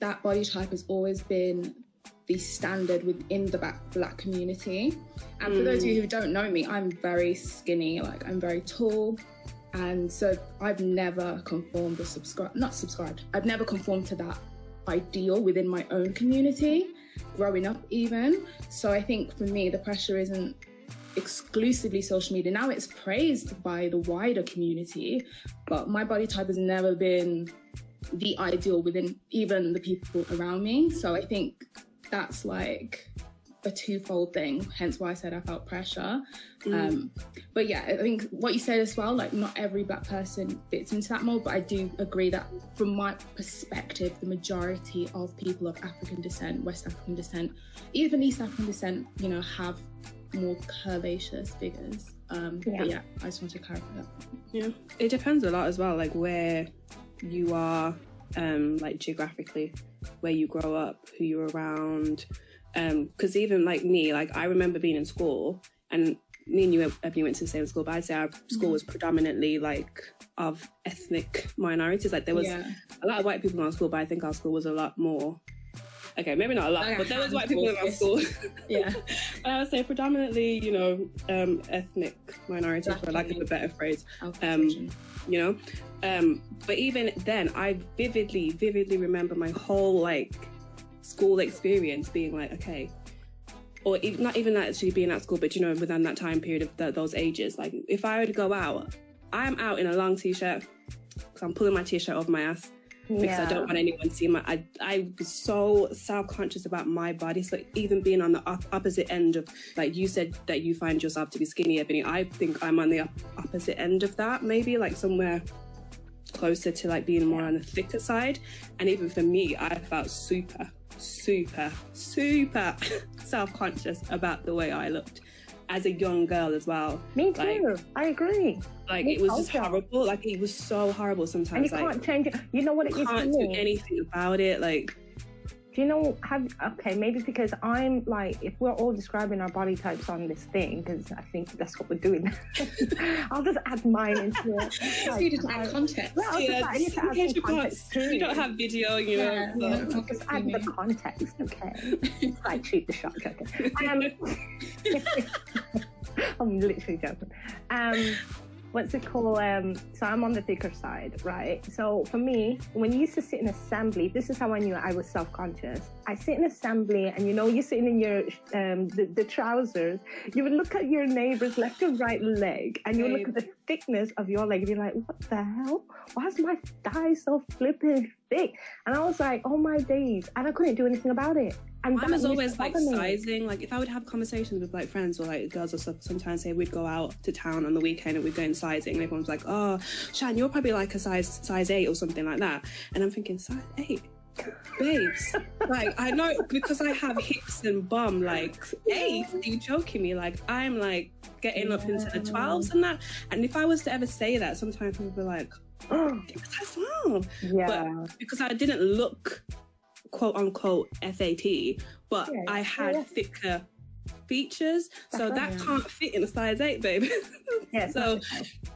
that body type has always been the standard within the black, black community. And mm. for those of you who don't know me, I'm very skinny, like I'm very tall. And so I've never conformed or subscribed, not subscribed, I've never conformed to that ideal within my own community, growing up even. So I think for me, the pressure isn't exclusively social media. Now it's praised by the wider community, but my body type has never been the ideal within even the people around me. So I think that's like a twofold thing, hence why I said I felt pressure. Mm. Um, but yeah, I think what you said as well, like not every black person fits into that mold, but I do agree that from my perspective, the majority of people of African descent, West African descent, even East African descent, you know, have more curvaceous figures. Um, yeah. But yeah, I just want to clarify that. Yeah, it depends a lot as well, like where you are, um, like geographically, where you grow up, who you're around. Um, because even like me, like I remember being in school, and me and you Ebony went to the same school, but I'd say our school was predominantly like of ethnic minorities. Like there was yeah. a lot of white people in our school, but I think our school was a lot more, okay, maybe not a lot, like but there was white people in our school. Yeah. And I would say predominantly, you know, um, ethnic minorities, exactly. for lack of a better phrase. Um, you know, um, but even then, I vividly, vividly remember my whole like school experience being like, okay, or even, not even actually being at school, but you know, within that time period of th- those ages, like if I would go out, I'm out in a long t-shirt because I'm pulling my t-shirt off my ass because yeah. I don't want anyone to see my, I, I was so self-conscious about my body. So even being on the op- opposite end of, like you said that you find yourself to be skinny, Ebony, I think I'm on the op- opposite end of that, maybe like somewhere closer to like being more on the thicker side. And even for me, I felt super super super self-conscious about the way I looked as a young girl as well. Me too, like, I agree. Like me it was also. Just horrible, like it was so horrible sometimes. And you like, can't change it, you know what it is for me? Can't do anything about it, like. Do you know, have, okay, maybe because I'm like, if we're all describing our body types on this thing, because I think that's what we're doing. I'll just add mine into it. Like, you didn't add context. Well, yeah, just, I need to add some context too. You don't have video, you yeah, know. Yeah, so. Just add the context, okay. Like, shoot the shot, okay. Um, I'm literally joking. Um, what's it called? Um, so I'm on the thicker side, right? So for me, when you used to sit in assembly, this is how I knew I was self-conscious. I sit in assembly and, you know, you're sitting in your, um, the, the trousers, you would look at your neighbor's left and right leg and you would look at the thickness of your leg and you're like, what the hell? Why is my thigh so flipping thick? And I was like, oh my days. And I couldn't do anything about it. And I was always like sizing, like if I would have conversations with like friends or like girls or stuff, sometimes they would go out to town on the weekend and we'd go in sizing and everyone's like, oh, Shan, you're probably like a size size eight or something like that. And I'm thinking, size eight? Babes, like I know because I have hips and bum, like eight, are you joking me? Like I'm like getting yeah. up into the twelves and that. And if I was to ever say that, sometimes people would be like, oh, that's wrong. Yeah. But because I didn't look quote unquote F A T, but yeah, I had yeah. thicker features, so that yeah. can't fit in a size eight, babe. Yeah, so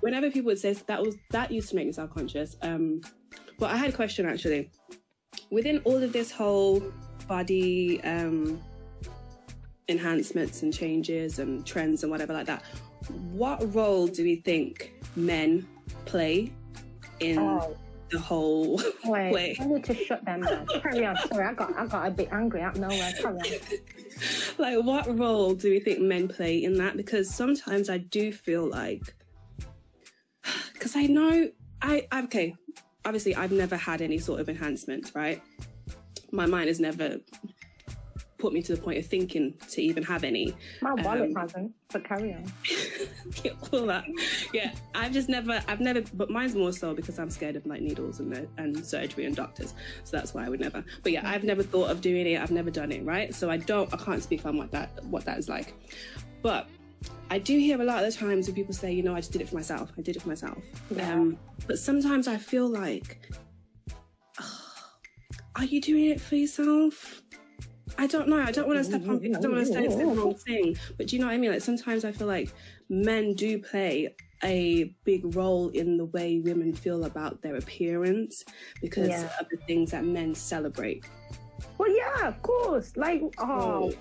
whenever people would say that, was that used to make me self-conscious. Um, but I had a question actually. Within all of this whole body um, enhancements and changes and trends and whatever like that, what role do we think men play in oh. the whole Wait, way? I need to shut them down. Carry on. Sorry, I got I got a bit angry out of nowhere. Carry on. Like, what role do we think men play in that? Because sometimes I do feel like, because I know I okay. Obviously, I've never had any sort of enhancement, right? My mind has never put me to the point of thinking to even have any. My wallet um, hasn't, but carry on. Yeah, all that. Yeah, I've just never, I've never, but mine's more so because I'm scared of like needles and and surgery and doctors. So that's why I would never. But yeah, I've never thought of doing it. I've never done it, right? So I don't, I can't speak on what that, what that is like. But I do hear a lot of the times when people say, you know, I just did it for myself. I did it for myself. Yeah. Um, but sometimes I feel like, oh, are you doing it for yourself? I don't know. I don't want to step on. I don't want to say it's the wrong thing. But do you know what I mean? Like sometimes I feel like men do play a big role in the way women feel about their appearance because yeah. of the things that men celebrate. Well, yeah, of course. Like, oh,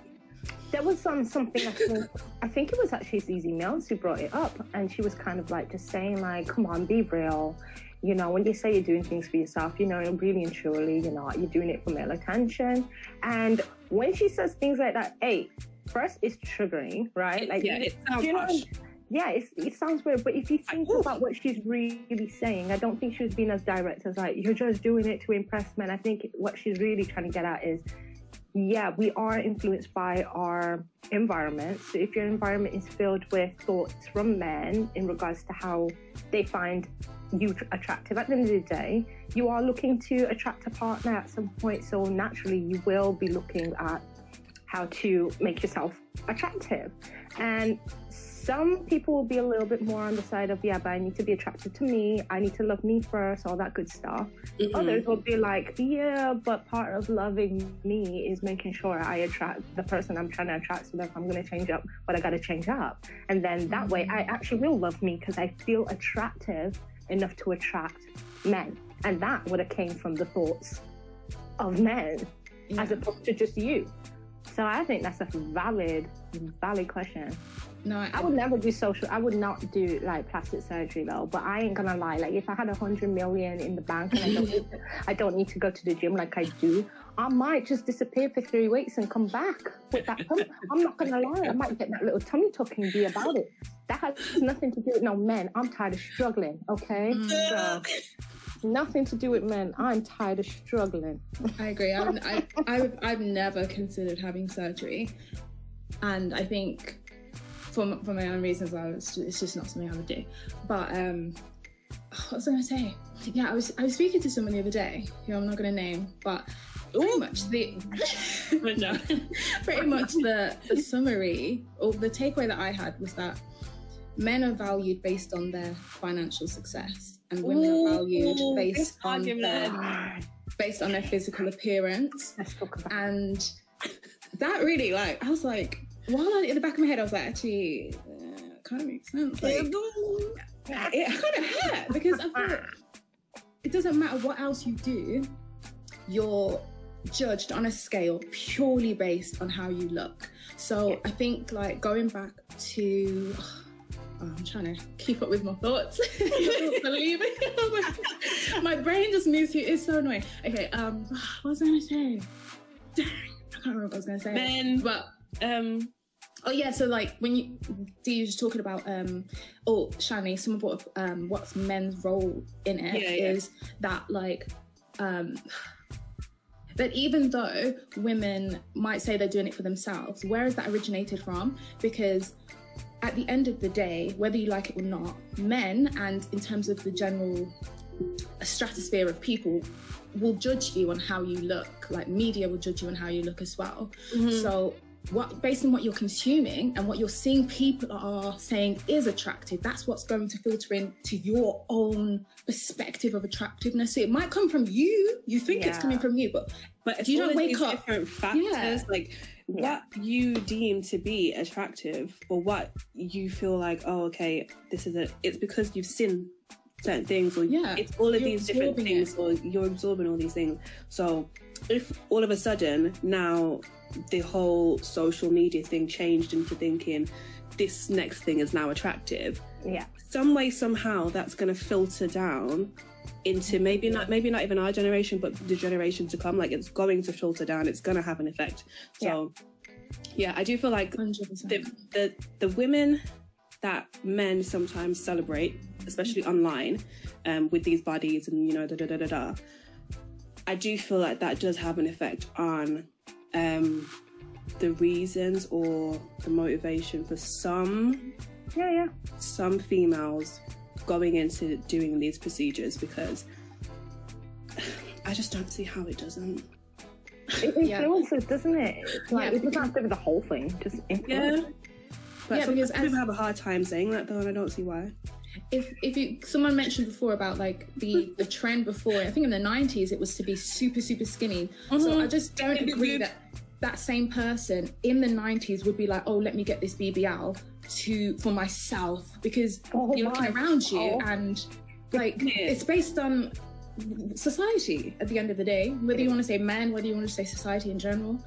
there was some something. I think, I think it was actually Susie Mills who brought it up, and she was kind of like just saying, like, come on, be real. You know, when you say you're doing things for yourself, you know, really and truly, you know, you're doing it for male attention. And when she says things like that, hey, first it's triggering, right? Like, yeah, it sounds you know, yeah, it's, it sounds weird. But if you think I, about what she's really saying, I don't think she was being as direct as like, you're just doing it to impress men. I think what she's really trying to get at is, yeah, we are influenced by our environment. So if your environment is filled with thoughts from men in regards to how they find you attractive, at the end of the day you are looking to attract a partner at some point, so naturally you will be looking at how to make yourself attractive. And some people will be a little bit more on the side of, yeah, but I need to be attracted to me, I need to love me first, all that good stuff. Mm-hmm. Others will be like, yeah, but part of loving me is making sure I attract the person I'm trying to attract, so that if I'm going to change up, but I got to change up, and then that way I actually will love me because I feel attractive enough to attract men. And that would have came from the thoughts of men, yeah, as opposed to just you. So I think that's a valid valid question. No, I, I would never do social. I would not do like plastic surgery though. But I ain't gonna lie. Like if I had a hundred million in the bank and I don't, need to, I don't need to go to the gym like I do, I might just disappear for three weeks and come back with that tummy. I'm not gonna lie. I might get that little tummy tuck and be about it. That has nothing to do with no men. I'm tired of struggling. Okay. So, nothing to do with men. I'm tired of struggling. I agree. I'm, I I've, I've never considered having surgery, and I think. For, for my own reasons, well, it's, it's just not something I would do. But um, what was I going to say? Yeah, I was I was speaking to someone the other day who I'm not going to name, but pretty much the pretty much the, the summary or the takeaway that I had was that men are valued based on their financial success, and women Ooh, are valued based on their, based on their physical appearance. Let's talk about and that. That really, like, I was like. While I, in the back of my head, I was like, actually, uh, kind of makes sense. Like, it kind of hurt because I thought it doesn't matter what else you do, you're judged on a scale purely based on how you look. So yeah. I think, like, going back to, oh, I'm trying to keep up with my thoughts. I can't believe it. [laughs] My brain just moves here. It's so annoying. Okay, um, what was I going to say? Dang, I can't remember what I was going to say. Men, but um. Oh yeah, so like when you D was talking about um oh Shani, someone brought up um what's men's role in it yeah, yeah. is that like um that even though women might say they're doing it for themselves, where is that originated from? Because at the end of the day, whether you like it or not, men and in terms of the general stratosphere of people will judge you on how you look. Like media will judge you on how you look as well. Mm-hmm. So what, based on what you're consuming and what you're seeing people are saying is attractive, that's what's going to filter in to your own perspective of attractiveness. So it might come from you, you think yeah. it's coming from you, but but if you don't wake up different factors yeah. like yeah. what you deem to be attractive or what you feel like, oh okay, this is it, it's because you've seen certain things or yeah, it's all of these different things it. Or you're absorbing all these things. So if all of a sudden now the whole social media thing changed into thinking this next thing is now attractive, yeah, some way somehow that's going to filter down into maybe not maybe not even our generation but the generation to come. Like it's going to filter down, it's going to have an effect. So yeah, yeah I do feel like the, the the women that men sometimes celebrate, especially mm-hmm. online, um with these bodies and you know da da da da da, I do feel like that does have an effect on um the reasons or the motivation for some yeah yeah some females going into doing these procedures, because I just don't see how it doesn't. It influences yeah. doesn't it? Like yeah, it doesn't have to be the whole thing, just influence. Yeah. But yeah, because I have a hard time saying that though, and I don't see why. If if you someone mentioned before about like the, the trend before, I think in the nineties it was to be super super skinny. Mm-hmm. So I just don't agree that that same person in the nineties would be like, oh, let me get this B B L to for myself, because oh, you're looking around you oh. and like yeah. it's based on society at the end of the day, whether you want to say men, whether you want to say society in general.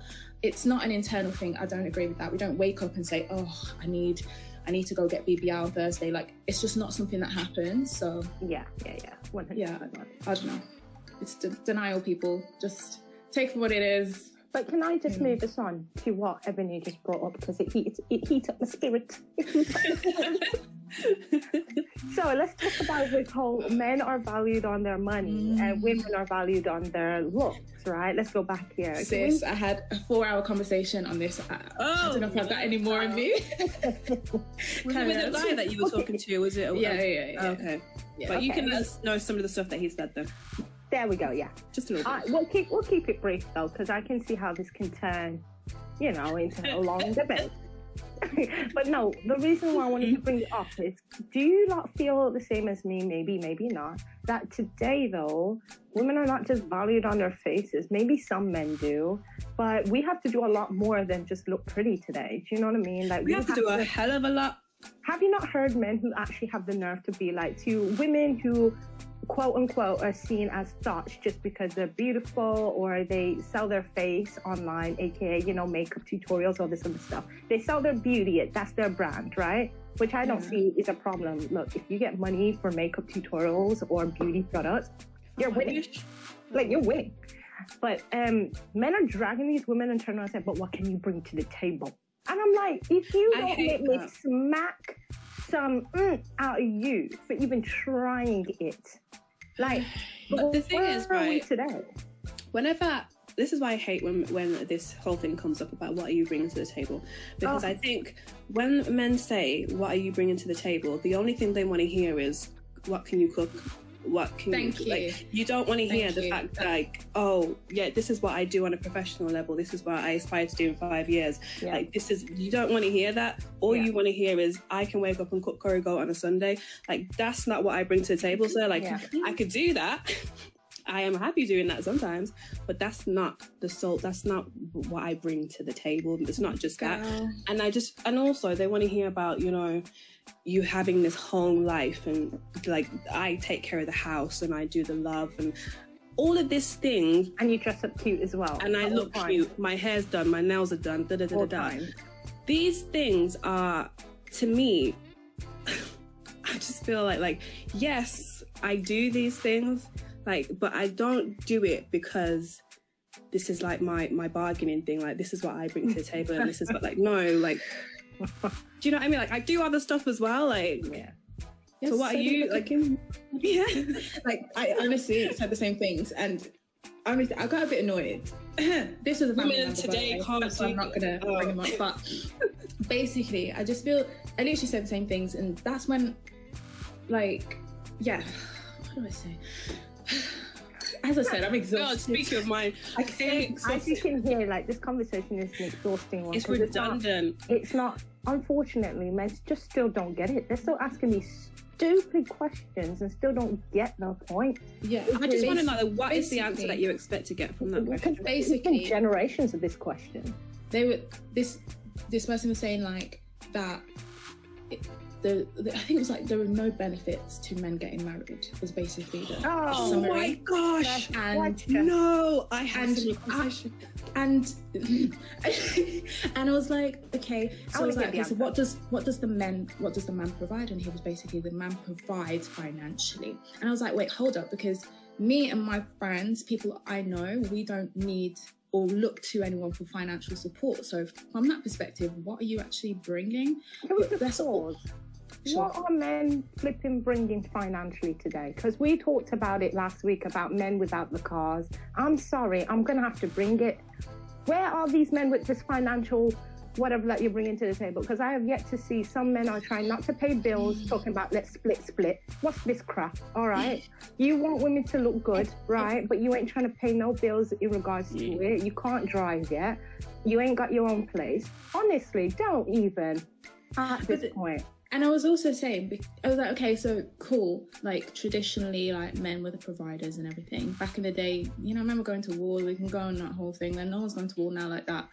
It's not an internal thing. I don't agree with that. We don't wake up and say, oh, I need I need to go get B B L on Thursday. Like, it's just not something that happens. So yeah, yeah, yeah. one hundred percent. Yeah, I don't know. It's de- denial, people. Just take for what it is. But can I just mm. move us on to what Ebony just brought up, because it heat it heat up my spirit. So let's talk about with whole men are valued on their money mm. and women are valued on their looks, right? Let's go back here. Sis, we... I had a four-hour conversation on this. I, oh, I don't know if I've got any more in me. Was it with the guy that you were talking to? Was it? A... Yeah, yeah, yeah, yeah. Oh, okay, yeah. But okay. You can let us know some of the stuff that he's said then. There we go, yeah. Just a little bit. Uh, we'll, keep, we'll keep it brief, though, because I can see how this can turn, you know, into a long debate. But no, the reason why I wanted to bring it up is, do you not feel the same as me, maybe, maybe not, that today, though, women are not just valued on their faces. Maybe some men do, but we have to do a lot more than just look pretty today. Do you know what I mean? Like, we, we have, have to do to... a hell of a lot. Have you not heard men who actually have the nerve to be like, to women who... quote unquote are seen as starch just because they're beautiful, or they sell their face online, aka, you know, makeup tutorials, all this other stuff. They sell their beauty, that's their brand, right? Which I don't yeah. see is a problem. Look, if you get money for makeup tutorials or beauty products, you're winning. Like, you're winning. But um men are dragging these women and turning around and saying, but what can you bring to the table? And I'm like, if you don't make me smack some mm out of you for even trying it. Like, but the thing is, right, today, whenever, this is why I hate when when this whole thing comes up about what are you bringing to the table, because oh. I think when men say what are you bringing to the table, the only thing they want to hear is what can you cook, what can Thank you, you. Like, you don't want to hear Thank the you. fact, like, oh yeah, this is what I do on a professional level, this is what I aspire to do in five years, yeah. like this is, you don't want to hear that. All yeah. you want to hear is I can wake up and cook curry goat on a Sunday. Like, that's not what I bring to the table. So like yeah. I could do that. I am happy doing that sometimes, but that's not the soul, that's not what I bring to the table. It's not just Girl. that. And I just, and also they want to hear about, you know, you having this home life and like, I take care of the house and I do the love and all of this thing. And you dress up cute as well. And I look time. cute. My hair's done, my nails are done, da da da da da. These things are, to me, I just feel like, like, yes, I do these things, like, but I don't do it because this is like my, my bargaining thing. Like, this is what I bring to the table and this is what, like, no, like, do you know what I mean? Like, I do other stuff as well, like, yeah. So what so are you, like, in... yeah. Like, I honestly said the same things, and honestly, I got a bit annoyed. This was a family member today, can't so I'm not going to oh. bring them up, but basically, I just feel, I literally said the same things, and that's when, like, yeah, what do I say? As I said, I'm exhausted. God, speak of mine. I can, as you can hear, like, this conversation is an exhausting one. It's redundant. It's not, it's not, unfortunately, men just still don't get it. They're still asking me stupid questions and still don't get the point. Yeah, I just want to know, what is the answer that you expect to get from that question? Basically, generations of this question. They were, this, this person was saying, like, that... It, The, the, I think it was like there were no benefits to men getting married was basically the oh summary. My gosh, and no I had and, I, and and I was like, okay, so I, I was like, okay, so what does what does the men what does the man provide? And he was basically, the man provides financially. And I was like, wait, hold up, because me and my friends, people I know, we don't need or look to anyone for financial support. So from that perspective, what are you actually bringing? Can we just pause? Sure. What are men flipping bringing financially today? Because we talked about it last week about men without the cars. I'm sorry, I'm going to have to bring it. Where are these men with this financial whatever that you're bringing to the table? Because I have yet to see, some men are trying not to pay bills, talking about let's split, split. What's this crap? All right. You want women to look good, right? But you ain't trying to pay no bills in regards to it. You can't drive yet. You ain't got your own place. Honestly, don't even at this point. And I was also saying, I was like, okay, so cool. Like traditionally, like men were the providers and everything. Back in the day, you know, I remember going to war. We can go on that whole thing. Then no one's going to war now like that.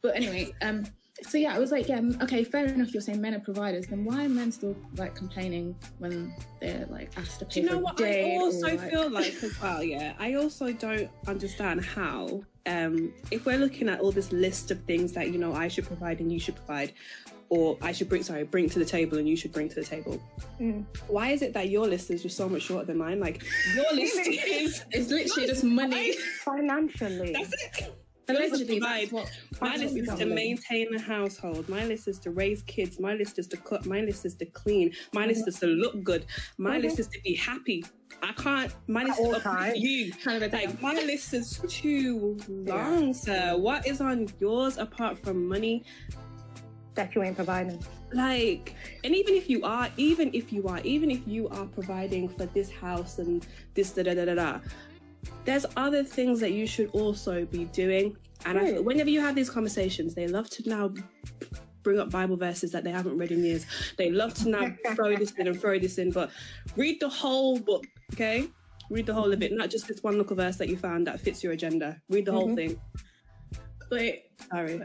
But anyway, um, so yeah, I was like, yeah, okay, fair enough. You're saying men are providers. Then why are men still like complaining when they're like asked to pay for a day? Do you know what? I also or, feel like, like as well. Yeah, I also don't understand how. Um, if we're looking at all this list of things that, you know, I should provide and you should provide, or I should bring, sorry, bring to the table and you should bring to the table. Mm. Why is it that your list is just so much shorter than mine? Like, your list is, is literally just money. Financially. That's it. Allegedly, that's what, my list is to maintain a household. My list is to raise kids. My list is to cook. My list is to clean. My mm-hmm. list is to look good. My mm-hmm. list is to be happy. I can't. My list is up to you. Kind of like, my list is too long, yeah. sir. What is on yours apart from money that you ain't providing? Like, and even if you are, even if you are, even if you are providing for this house and this da da da da da. There's other things that you should also be doing. And right. I, whenever you have these conversations, they love to now bring up Bible verses that they haven't read in years. They love to now throw this in and throw this in, but read the whole book, okay? Read the whole of it, not just this one local verse that you found that fits your agenda. Read the mm-hmm. whole thing. But, sorry.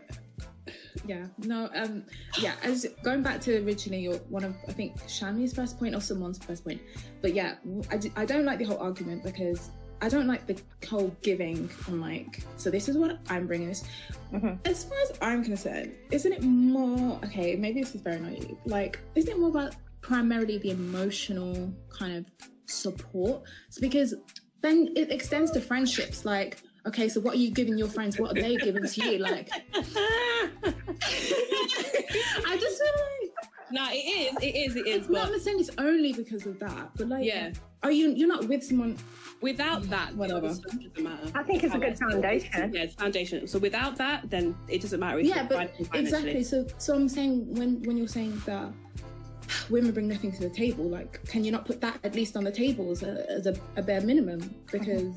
Yeah, no, um, yeah, as going back to originally your one of, I think, Shami's first point or someone's first point. But yeah, I, I don't like the whole argument because I don't like the whole giving and like, so this is what I'm bringing this. Mm-hmm. As far as I'm concerned, isn't it more, okay, maybe this is very naive, like, isn't it more about primarily the emotional kind of support? It's because then it extends to friendships, like, okay, so what are you giving your friends? What are they giving to you? Like, I just feel like... No, it is, it is, it is. But... Not, I'm not saying it's only because of that, but like, yeah. Are you, you're not with someone... Without that, whatever. It doesn't matter. I think it's a good foundation. Yeah, it's foundation. So without that, then it doesn't matter. If yeah, but exactly. So, so I'm saying when when you're saying that women bring nothing to the table, like, can you not put that at least on the table as a, as a, a bare minimum? Because,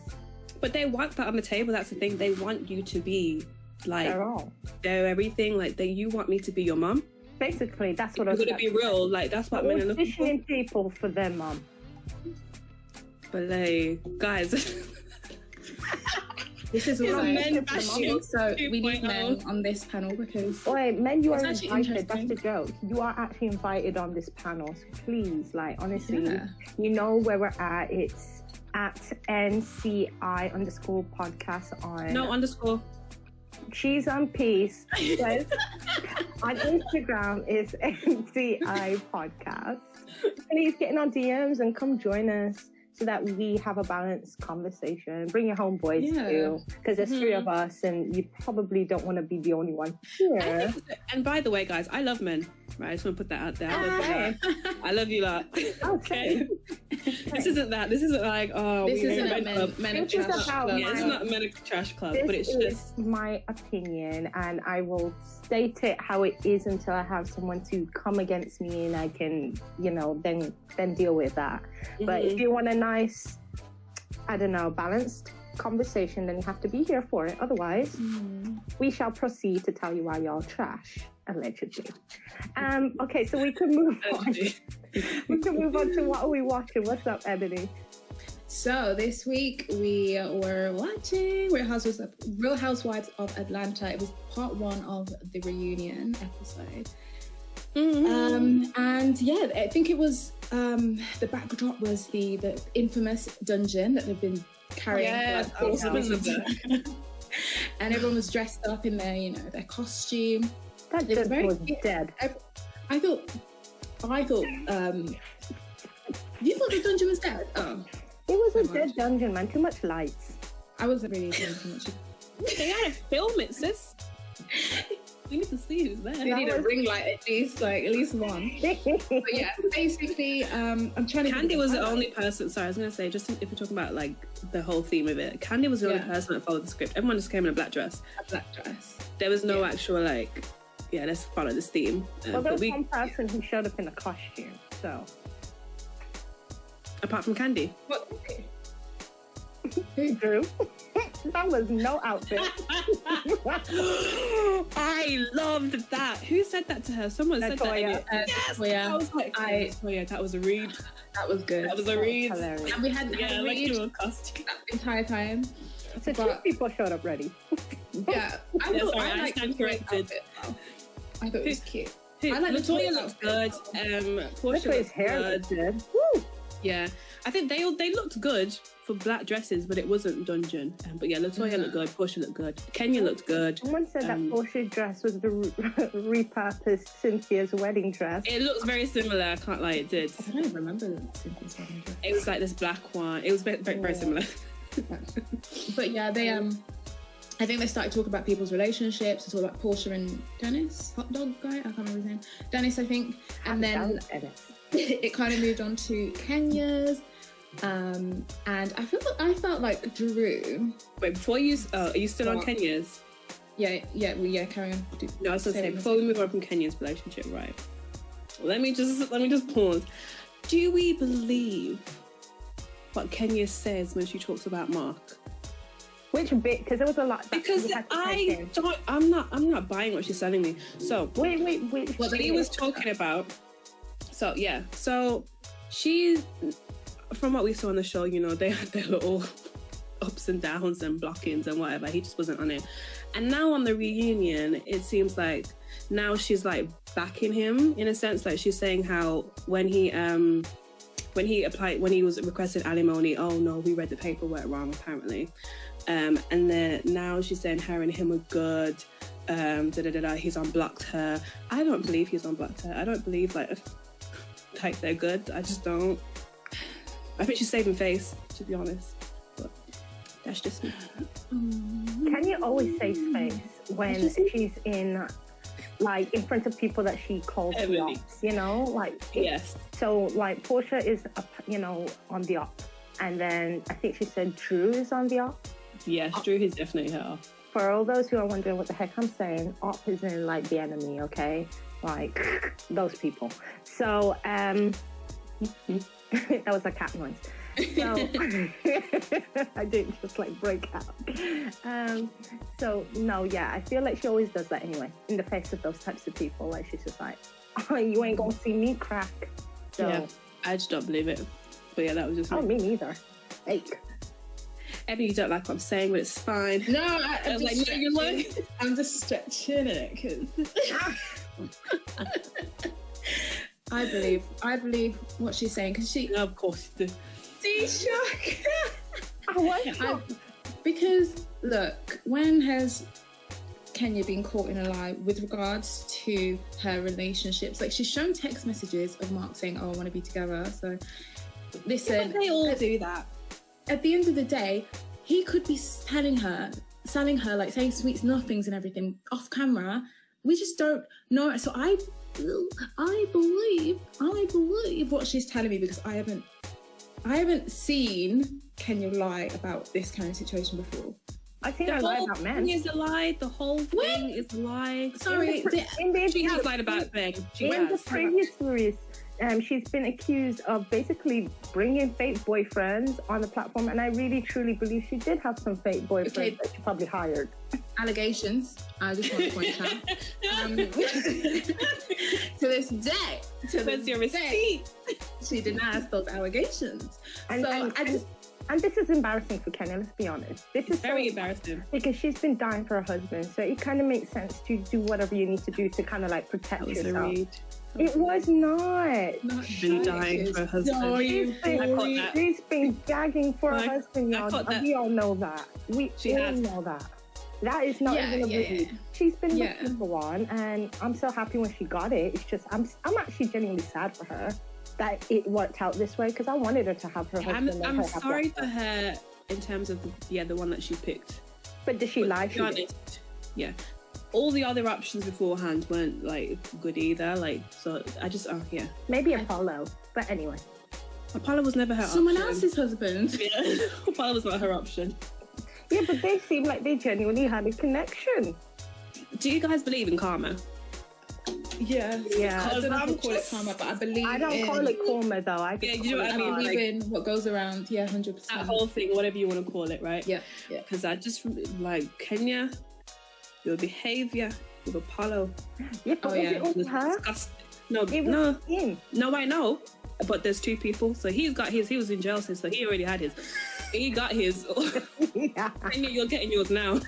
but they want that on the table. That's the thing. They want you to be like they're all, they're everything. Like they, you want me to be your mum. Basically, that's what I'm. You're gonna be real. Like that's what men are looking for. Positioning people for their mum. But like, guys, this is all men bashing. So we need men on this panel because wait, men, you are invited. That's the joke. You are actually invited on this panel. So please, like, honestly, yeah. You know where we're at. It's at N C I underscore podcast on no underscore. Cheese and peace. Yes. On Instagram is N C I podcast. Please get in our D Ms and come join us. So that we have a balanced conversation. Bring your homeboys yeah. too, because there's mm-hmm. three of us, and you probably don't want to be the only one here. And by the way, guys, I love men. Right, I just want to put that out there. I love, hey. I love you lot. Okay. This isn't that. This isn't like oh, this isn't men, men, men this trash is club. Yeah, it's not men trash club, this but it's is just my opinion, and I will state it how it is until I have someone to come against me, and I can, you know, then then deal with that. Mm-hmm. But if you want a nice, I don't know, balanced conversation, then you have to be here for it. Otherwise, mm-hmm. we shall proceed to tell you why y'all trash. Allegedly. Um, okay, so we can move on. We can move on to what are we watching? What's up, Ebony? So this week we were watching Real Housewives of, Real Housewives of Atlanta. It was part one of the reunion episode. Mm-hmm. Um, and yeah, I think it was um, the backdrop was the, the infamous dungeon that they've been carrying. Yeah, for like I also remember. And everyone was dressed up in their, you know, their costume. That it was very was dead. I, I thought, I thought, um, you thought the dungeon was dead? Oh. It was a dead dungeon, man. Too much lights. I wasn't really doing too much. They gotta film it, sis. We need to see who's there. They that need was... a ring light at least, like, at least one. But yeah, basically, um, I'm trying to... Candy was the only person... Sorry, I was going to say, just if we're talking about, like, the whole theme of it, Candy was the yeah. only person that followed the script. Everyone just came in a black dress. A black dress. There was no yeah. actual, like... Yeah, let's follow this theme. Um, well, there was we, one person who showed up in a costume, so... Apart from Candy. What? Drew. That was no outfit. I loved that. Who said that to her? Someone Latoya. said that. In it. Uh, yes, Latoya. I was like, I, Latoya, that was a read. That was good. That was a read. Hilarious. And we had yeah, a read like costume that entire time. So but, two people showed up ready. yeah, I, yeah, thought, sorry, I, I stand corrected. Wow. I thought it was cute. Who, I like Latoya looks good. Um, Portia Latoya's hair looks good. Woo. Yeah, I think they all, they looked good for black dresses, but it wasn't dungeon. Um, but yeah, Latoya yeah. looked good. Portia looked good. Kenya looked good. Someone said um, that Portia's dress was the re- repurposed Cynthia's wedding dress. It looks very similar. I can't lie, it did. I don't even remember Cynthia's wedding dress. It was like this black one. It was very, very, very yeah. similar. But yeah, they um. I think they started talking about people's relationships. It's all about Portia and Dennis, hot dog guy. I can't remember his name. Dennis, I think. And then it kind of moved on to Kenya's, um, and I feel I felt like Drew. Wait, before you, oh, are you still oh. on Kenya's? Yeah, yeah, well, yeah. Carry on. Do, no, I was gonna say before we move on from Kenya's relationship, right? Let me just let me just pause. Do we believe what Kenya says when she talks about Mark? Which bit? Because there was a lot. Because I don't. I'm not. I'm not buying what she's telling me. So wait, wait, wait. What she was talking about. So yeah. So she's, from what we saw on the show, you know, they had their little ups and downs and blockings and whatever. He just wasn't on it. And now on the reunion, it seems like now she's like backing him in a sense. Like she's saying how when he um. when he applied, when he was requested alimony, oh no, we read the paperwork wrong apparently. Um, and then now she's saying her and him are good. Um, da da da da. He's unblocked her. I don't believe he's unblocked her. I don't believe like, like they're good. I just don't. I think she's saving face, to be honest. But that's just me. Can you always save face when just... she's in? Like in front of people that she calls the ops, you know, like it, yes. So like Portia is, up, you know, on the op, and then I think she said Drew is on the op. Yes, op. Drew is definitely her op. For all those who are wondering what the heck I'm saying, op is in like the enemy, okay, like those people. So um, that was a cat noise. So I didn't just like break out. Um, so no, yeah, I feel like she always does that anyway. In the face of those types of people, like she's just like, "Oh, you ain't gonna see me crack." So yeah, I just don't believe it. But yeah, that was just. Oh, me, me neither. Ache. Emily, you don't like what I'm saying, but it's fine. No, I, I'm, I'm just like, no, you like. I'm just stretching it because I believe, I believe what she's saying because she. No, of course you do. Shock. I was shocked. I, because look, when has Kenya been caught in a lie with regards to her relationships? Like she's shown text messages of Mark saying, "Oh, I want to be together." So listen, yeah, they all at, do that. At the end of the day, he could be telling her, selling her, like saying sweets, nothings, and everything off camera. We just don't know. So I, I believe, I believe what she's telling me because I haven't. I haven't seen Kenya lie about this kind of situation before. I think I lie about men. The whole thing is a lie. The whole thing when? is a lie. Sorry, in the, in the, she has lied about men. In the previous series, um, she's been accused of basically bringing fake boyfriends on the platform, and I really, truly believe she did have some fake boyfriends okay. that she probably hired. Allegations. I just want to point out. Um, to this day, to this your day, she denies those allegations. And, so and, I just, and this is embarrassing for Kenya. Let's be honest. This is very so embarrassing because she's been dying for her husband. So it kind of makes sense to do whatever you need to do to kind of like protect that was yourself. A read. It was not. not she's been dying for her husband. No, she's, been, she's been gagging for no, her husband, y'all. We all know that. We she all has. know that. That is not yeah, even a yeah, movie. Yeah. She's been yeah. looking for one, and I'm so happy when she got it. It's just, I'm I'm actually genuinely sad for her that it worked out this way because I wanted her to have her husband. I'm, I'm her sorry for her in terms of the, yeah, the one that she picked. But did she but lie? She did. Yeah. All the other options beforehand weren't like good either. Like, so I just, oh, yeah. Maybe Apollo, but anyway. Apollo was never her Someone option. Someone else's husband. Yeah. Apollo was not her option. Yeah, but they seem like they genuinely had a connection. Do you guys believe in karma? Yeah, yeah. I don't know if you call it karma, but I believe I don't in, call it karma though. I yeah, you know what I mean. Believe like, in what goes around. Yeah, hundred percent. That whole thing, whatever you want to call it, right? Yeah, yeah. Because I just like Kenya, your behavior with Apollo. Yeah, but oh, was yeah. it all it was her? Disgusting. No, it was no, him. no. I know, but there's two people. So he's got his. He was in jail since, so he already had his. He got his. Yeah. Kenya, you're getting yours now.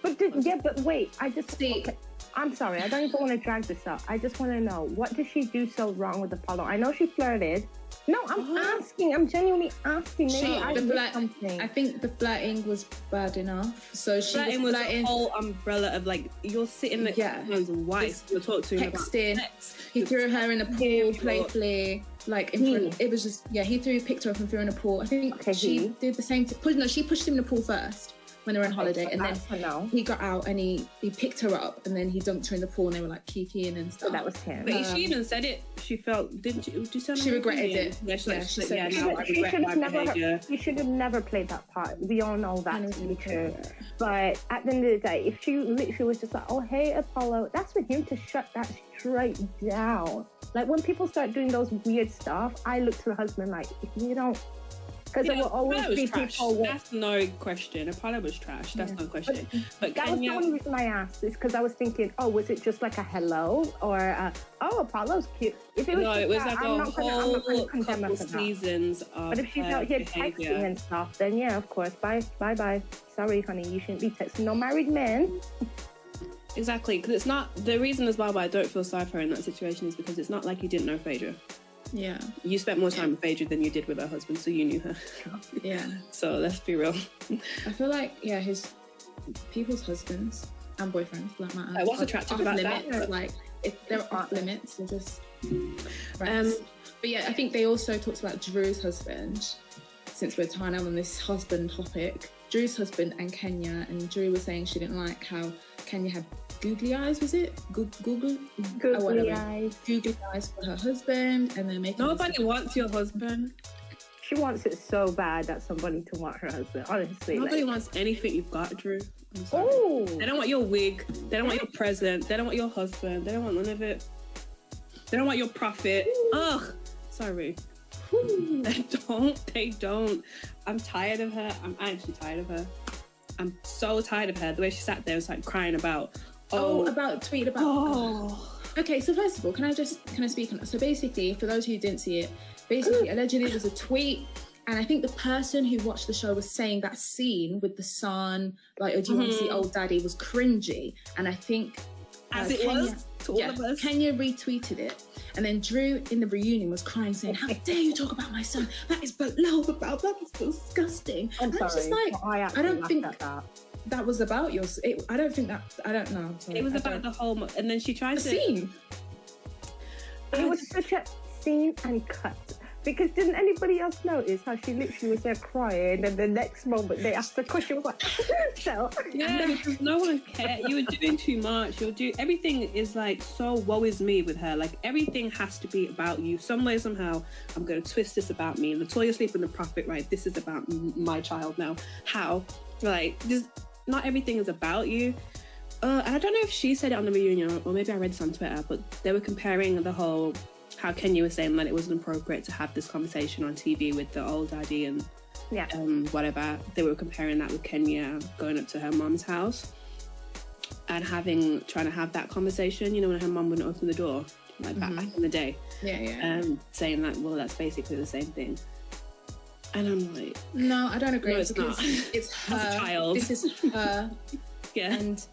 But did, yeah, but wait, I just see. Okay. I'm sorry, I don't even want to drag this up. I just want to know, what did she do so wrong with Apollo? I know she flirted. No, I'm what? asking. I'm genuinely asking. Maybe she, I did flirt, something. I think the flirting was bad enough. So she flirting was flirting. The whole umbrella of like, you're sitting next yeah. to your wife, you're talking to him about sex. He threw her in a pool playfully. Like, in front, it was just, yeah, he threw, picked her up and threw her in a pool. I think okay, she he. did the same. To, no, she pushed him in the pool first. When they were on holiday, and then he got out and he, he picked her up and then he dunked her in the pool and they were like kikiing and stuff. So that was him. But um, she even said it. She felt, didn't you? Did you she regretted you? it. Yeah, she, yeah, like, she said, yeah, no, I regret my behaviour. You should have never played that part. We all know that to be true. But at the end of the day, if she literally was just like, oh, hey, Apollo, that's for him to shut that straight down. Like, when people start doing those weird stuff, I look to the husband like, if you don't. Because yeah, there will always be trash. people. That's no question. Apollo was trash. That's yeah. no question. But, but that Kenya... was the only reason I asked. It's because I was thinking, oh, was it just like a hello or a, oh, Apollo's cute? If it was no, it was that, like I'm a whole gonna, gonna couple seasons of. But if she's out here behavior. texting and stuff, then yeah, of course. Bye, bye, bye. Sorry, honey, you shouldn't be texting no married men. Exactly, because it's not the reason as well. Why I don't feel sorry for her in that situation is because it's not like you didn't know Phaedra. Yeah. You spent more time with Phaedra than you did with her husband, so you knew her. Yeah. So let's be real. I feel like, yeah, his people's husbands and boyfriends, like my aunt, what's attractive about limits, that? Like, if they're off limits, they're just... Um, but yeah, I think they also talked about Drew's husband, since we're tying on this husband topic. Drew's husband and Kenya, and Drew was saying she didn't like how Kenya had googly eyes, was it? Go- Google? Googly oh, whatever. eyes. Googly eyes for her husband, and then making... Nobody wants your husband. She wants it so bad that somebody to want her husband, honestly. Nobody like... wants anything you've got, Drew. Oh! They don't want your wig, they don't want your present, they don't want your husband, they don't want none of it. They don't want your profit. Ooh. Ugh! Sorry. Ooh. They don't, they don't. I'm tired of her, I'm actually tired of her. I'm so tired of her. The way she sat there was like crying about... Oh, oh, about tweet about. Oh. Okay, so first of all, can I just can I speak on that? So basically, for those who didn't see it, basically, Ooh. allegedly, there's a tweet, and I think the person who watched the show was saying that scene with the son, like, "Oh, do you mm-hmm. want to see old daddy?" was cringy, and I think uh, as it Kenya, was to all yeah, of us, Kenya retweeted it, and then Drew in the reunion was crying, saying, "How dare you talk about my son? That is below the belt. That is disgusting." I'm and sorry, I was just like, I, I don't think at that. That was about your... It, I don't think that... I don't know. Sorry, it was I about don't. the whole... And then she tried to... A scene! It and... was such a scene and cut. Because didn't anybody else notice how she literally was there crying and the next moment they asked the question, like, so... Yeah, because no one cared. You were doing too much. You're doing... Everything is like, so woe is me with her. Like, everything has to be about you. Some way, somehow, I'm going to twist this about me. Latoya sleeping with the prophet, right? This is about my child now. How? Like, just... Not everything is about you. Uh, I don't know if she said it on the reunion, or maybe I read this on Twitter, but they were comparing the whole, how Kenya was saying that it wasn't appropriate to have this conversation on T V with the old daddy and yeah. um, whatever. They were comparing that with Kenya going up to her mom's house and having, trying to have that conversation, you know, when her mom wouldn't open the door, like mm-hmm. back, back in the day. Yeah, yeah. Um, saying that, well, that's basically the same thing. And I'm like... No, I don't agree. No, it's because not. It's her. As a child. This is her. Yeah. And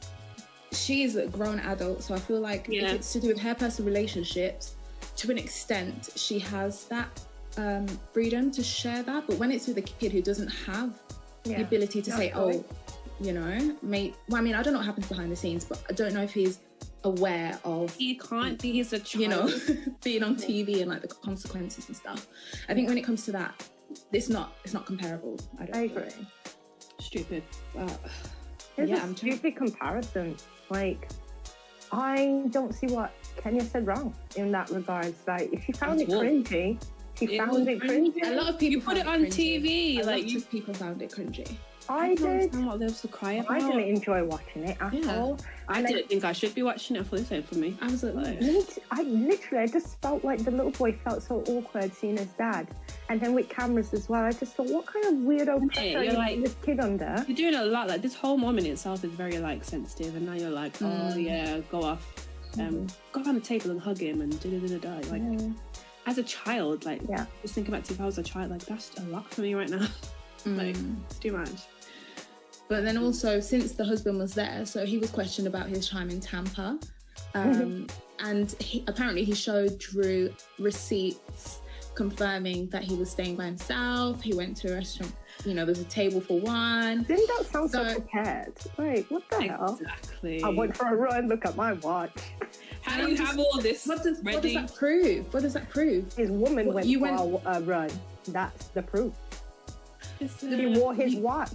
she's a grown adult, so I feel like yeah. if it's to do with her personal relationships, to an extent, she has that um, freedom to share that. But when it's with a kid who doesn't have yeah. the ability to That's say, right. oh, you know, mate... Well, I mean, I don't know what happens behind the scenes, but I don't know if he's aware of... He can't be. He's a child. You know, being on T V and, like, the consequences and stuff. I think when it comes to that, It's not. It's not comparable. I, don't I agree. Know. Stupid. But, There's yeah, a I'm stupid trying... comparison. Like, I don't see what Kenya said wrong in that regards. Like, if she found it cringy, she it found it cringy. cringy. A lot of people. You put it on T V. A like lot you... of people found it cringy. I, I don't did. What there was to cry about. I didn't enjoy watching it at yeah. all. I and didn't like, think I should be watching it for the same for me. I was like, no. I literally, I just felt like the little boy felt so awkward seeing his dad, and then with cameras as well. I just thought, what kind of weirdo pressure are you like, this kid under? You're doing a lot. Like this whole moment itself is very like sensitive, and now you're like, mm. oh yeah, go off, mm. um, go around the table and hug him, and da da da da. Like mm. as a child, like yeah. just thinking back to if I was a child, like that's a lot for me right now. Like mm. it's too much. But then also, since the husband was there, so he was questioned about his time in Tampa, um, and he, apparently he showed Drew receipts confirming that he was staying by himself. He went to a restaurant, you know, there's a table for one. Didn't that sound so, so prepared? Like, what the exactly. hell? Exactly. I went for a run. Look at my watch. How do you just, have all this what does, ready? What does that prove? What does that prove? His woman what, went you for went... a run. That's the proof. He wore his watch.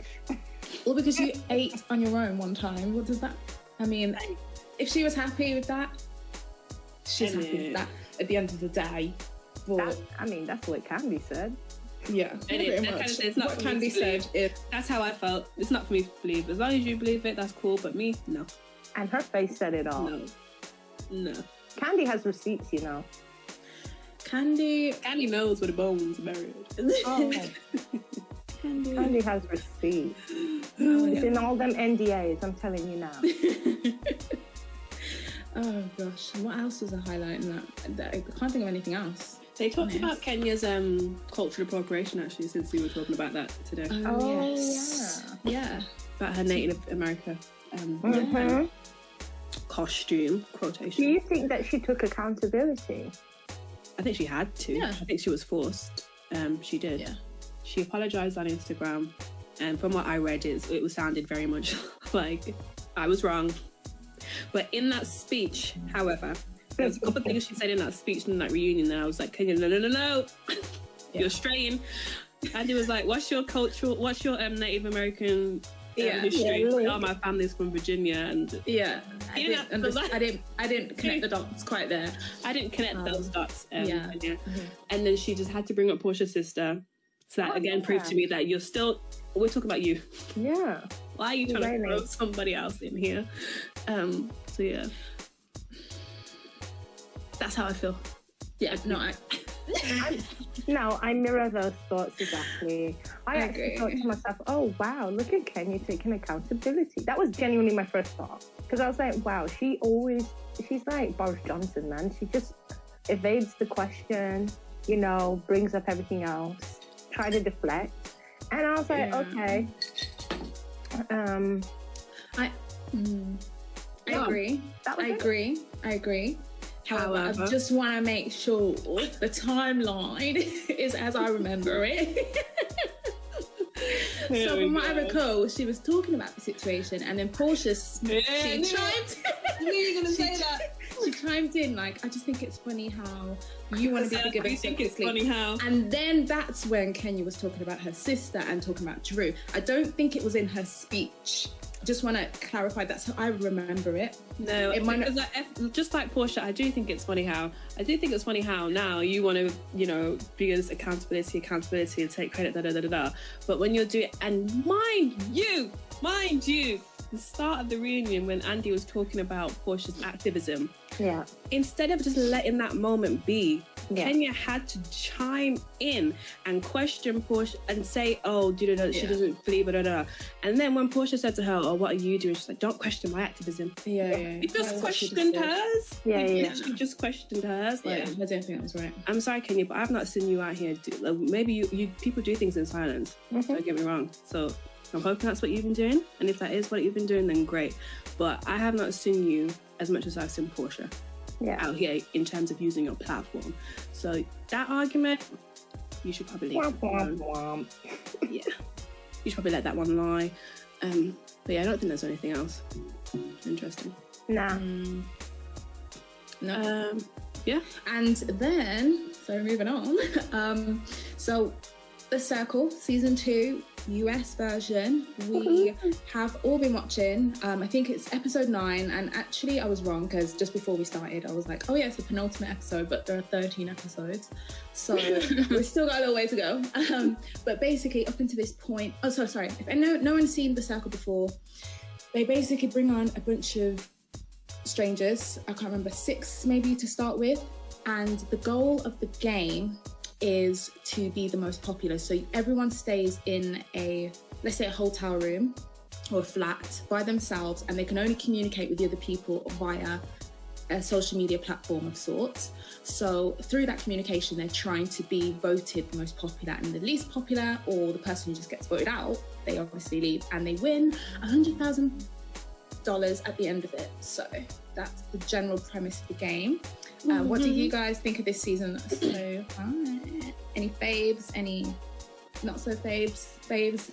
Well, because you ate on your own one time. What does that... I mean, if she was happy with that, she's happy with that at the end of the day. But, that, I mean, that's what Candy said. Yeah. And it, that kind of, it's not what Candy said. If, that's how I felt. It's not for me to believe. As long as you believe it, that's cool. But me, no. And her face said it all. No. No. Candy has receipts, you know. Candy... Candy knows where the bones are buried. Oh, okay. Candy. Candy has receipts. Oh, it's yeah. in all them N D As, I'm telling you now. Oh, gosh. What else was a highlight in that? I can't think of anything else. They talked honest. about Kenya's um, cultural appropriation, actually, since we were talking about that today. Oh, oh yes. Yeah. yeah. About her Native America um, mm-hmm. um, costume, quotation. Do you think that she took accountability? I think she had to. Yeah. I think she was forced. Um, she did. Yeah. She apologised on Instagram, and from what I read, it, it sounded very much like, I was wrong. But in that speech, however, there was a couple of things she said in that speech in that reunion that I was like, Kenya, no, no, no, no, yeah. you're straying. And it was like, what's your cultural, what's your um, Native American um, yeah. history? Yeah, like, oh, my family's from Virginia. And yeah, I didn't, under- like, I, didn't, I didn't connect the dots quite there. I didn't connect um, those dots. Um, yeah. And, yeah. Mm-hmm. and then she just had to bring up Portia's sister. So that, oh, again, yeah. proved to me that you're still, we're talking about you. Yeah. Why are you trying really? to throw somebody else in here? Um, so, yeah. That's how I feel. Yeah, no, I... I'm, no, I mirror those thoughts, exactly. I, I actually agree. thought to myself, oh, wow, look at Kenya taking accountability. That was genuinely my first thought. Because I was like, wow, she always... She's like Boris Johnson, man. She just evades the question, you know, brings up everything else, try to deflect. And I was like, yeah. okay... Um, I, mm, I yeah, agree. I it. agree. I agree. However, However I just want to make sure the timeline is as I remember it. So from what I recall, she was talking about the situation, and then Portia, yeah, she chimed. Knew you were gonna she, say that. She chimed in like, I just think it's funny how you want to be bigger. I think it's funny how. And then that's when Kenya was talking about her sister and talking about Drew. I don't think it was in her speech. Just want to clarify, that's how I remember it. No, it might not... just like Portia, I do think it's funny how, I do think it's funny how now you want to, you know, be as accountability, accountability and take credit, da da da da da. But when you're doing, and mind you, mind you, the start of the reunion when Andy was talking about Portia's activism, yeah. instead of just letting that moment be, yeah. Kenya had to chime in and question Portia and say, oh, do da da, she yeah. doesn't believe, da da. And then when Portia said to her, oh, what are you doing? She's like, don't question my activism. Yeah, yeah. You just questioned hers. Yeah, yeah. You literally just questioned hers. Like, yeah, I don't think that was right. I'm sorry, Kenya, but I've not seen you out here. Do, like, maybe you, you people do things in silence. Mm-hmm. Don't get me wrong. So I'm hoping that's what you've been doing. And if that is what you've been doing, then great. But I have not seen you as much as I've seen Portia. Yeah. out here in terms of using your platform. So that argument, you should probably womp, womp, womp. Yeah. You should probably let that one lie. Um, but yeah, I don't think there's anything else interesting. Nah. Um, no. Um, yeah. And then, so moving on. Um, so The Circle, season two, U S version. We have all been watching, um, I think it's episode nine, and actually I was wrong because just before we started I was like, oh yeah, it's the penultimate episode, but there are thirteen episodes, so we've still got a little way to go. Um, but basically up until this point, oh sorry, sorry, if no, no one's seen The Circle before, they basically bring on a bunch of strangers, I can't remember, six maybe to start with, and the goal of the game is to be the most popular. So everyone stays in a, let's say a hotel room or a flat by themselves, and they can only communicate with the other people via a social media platform of sorts. So through that communication, they're trying to be voted the most popular, and the least popular, or the person who just gets voted out, they obviously leave, and they win one hundred thousand dollars at the end of it. So that's the general premise of the game. Uh, mm-hmm. What do you guys think of this season so far? Any faves? Any not so faves? Faves?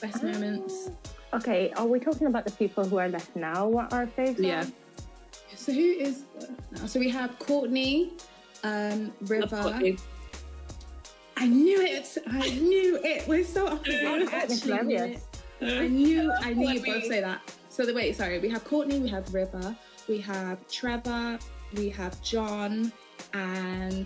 Best um, moments? Okay, are we talking about the people who are left now? What are faves? Yeah. Are? So who is left now? So we have Courtney, um, River. I knew it. I knew it. We're so up against actually. It. I knew. I knew you'd both say that. So the wait, sorry. We have Courtney. We have River. We have Trevor. We have John and...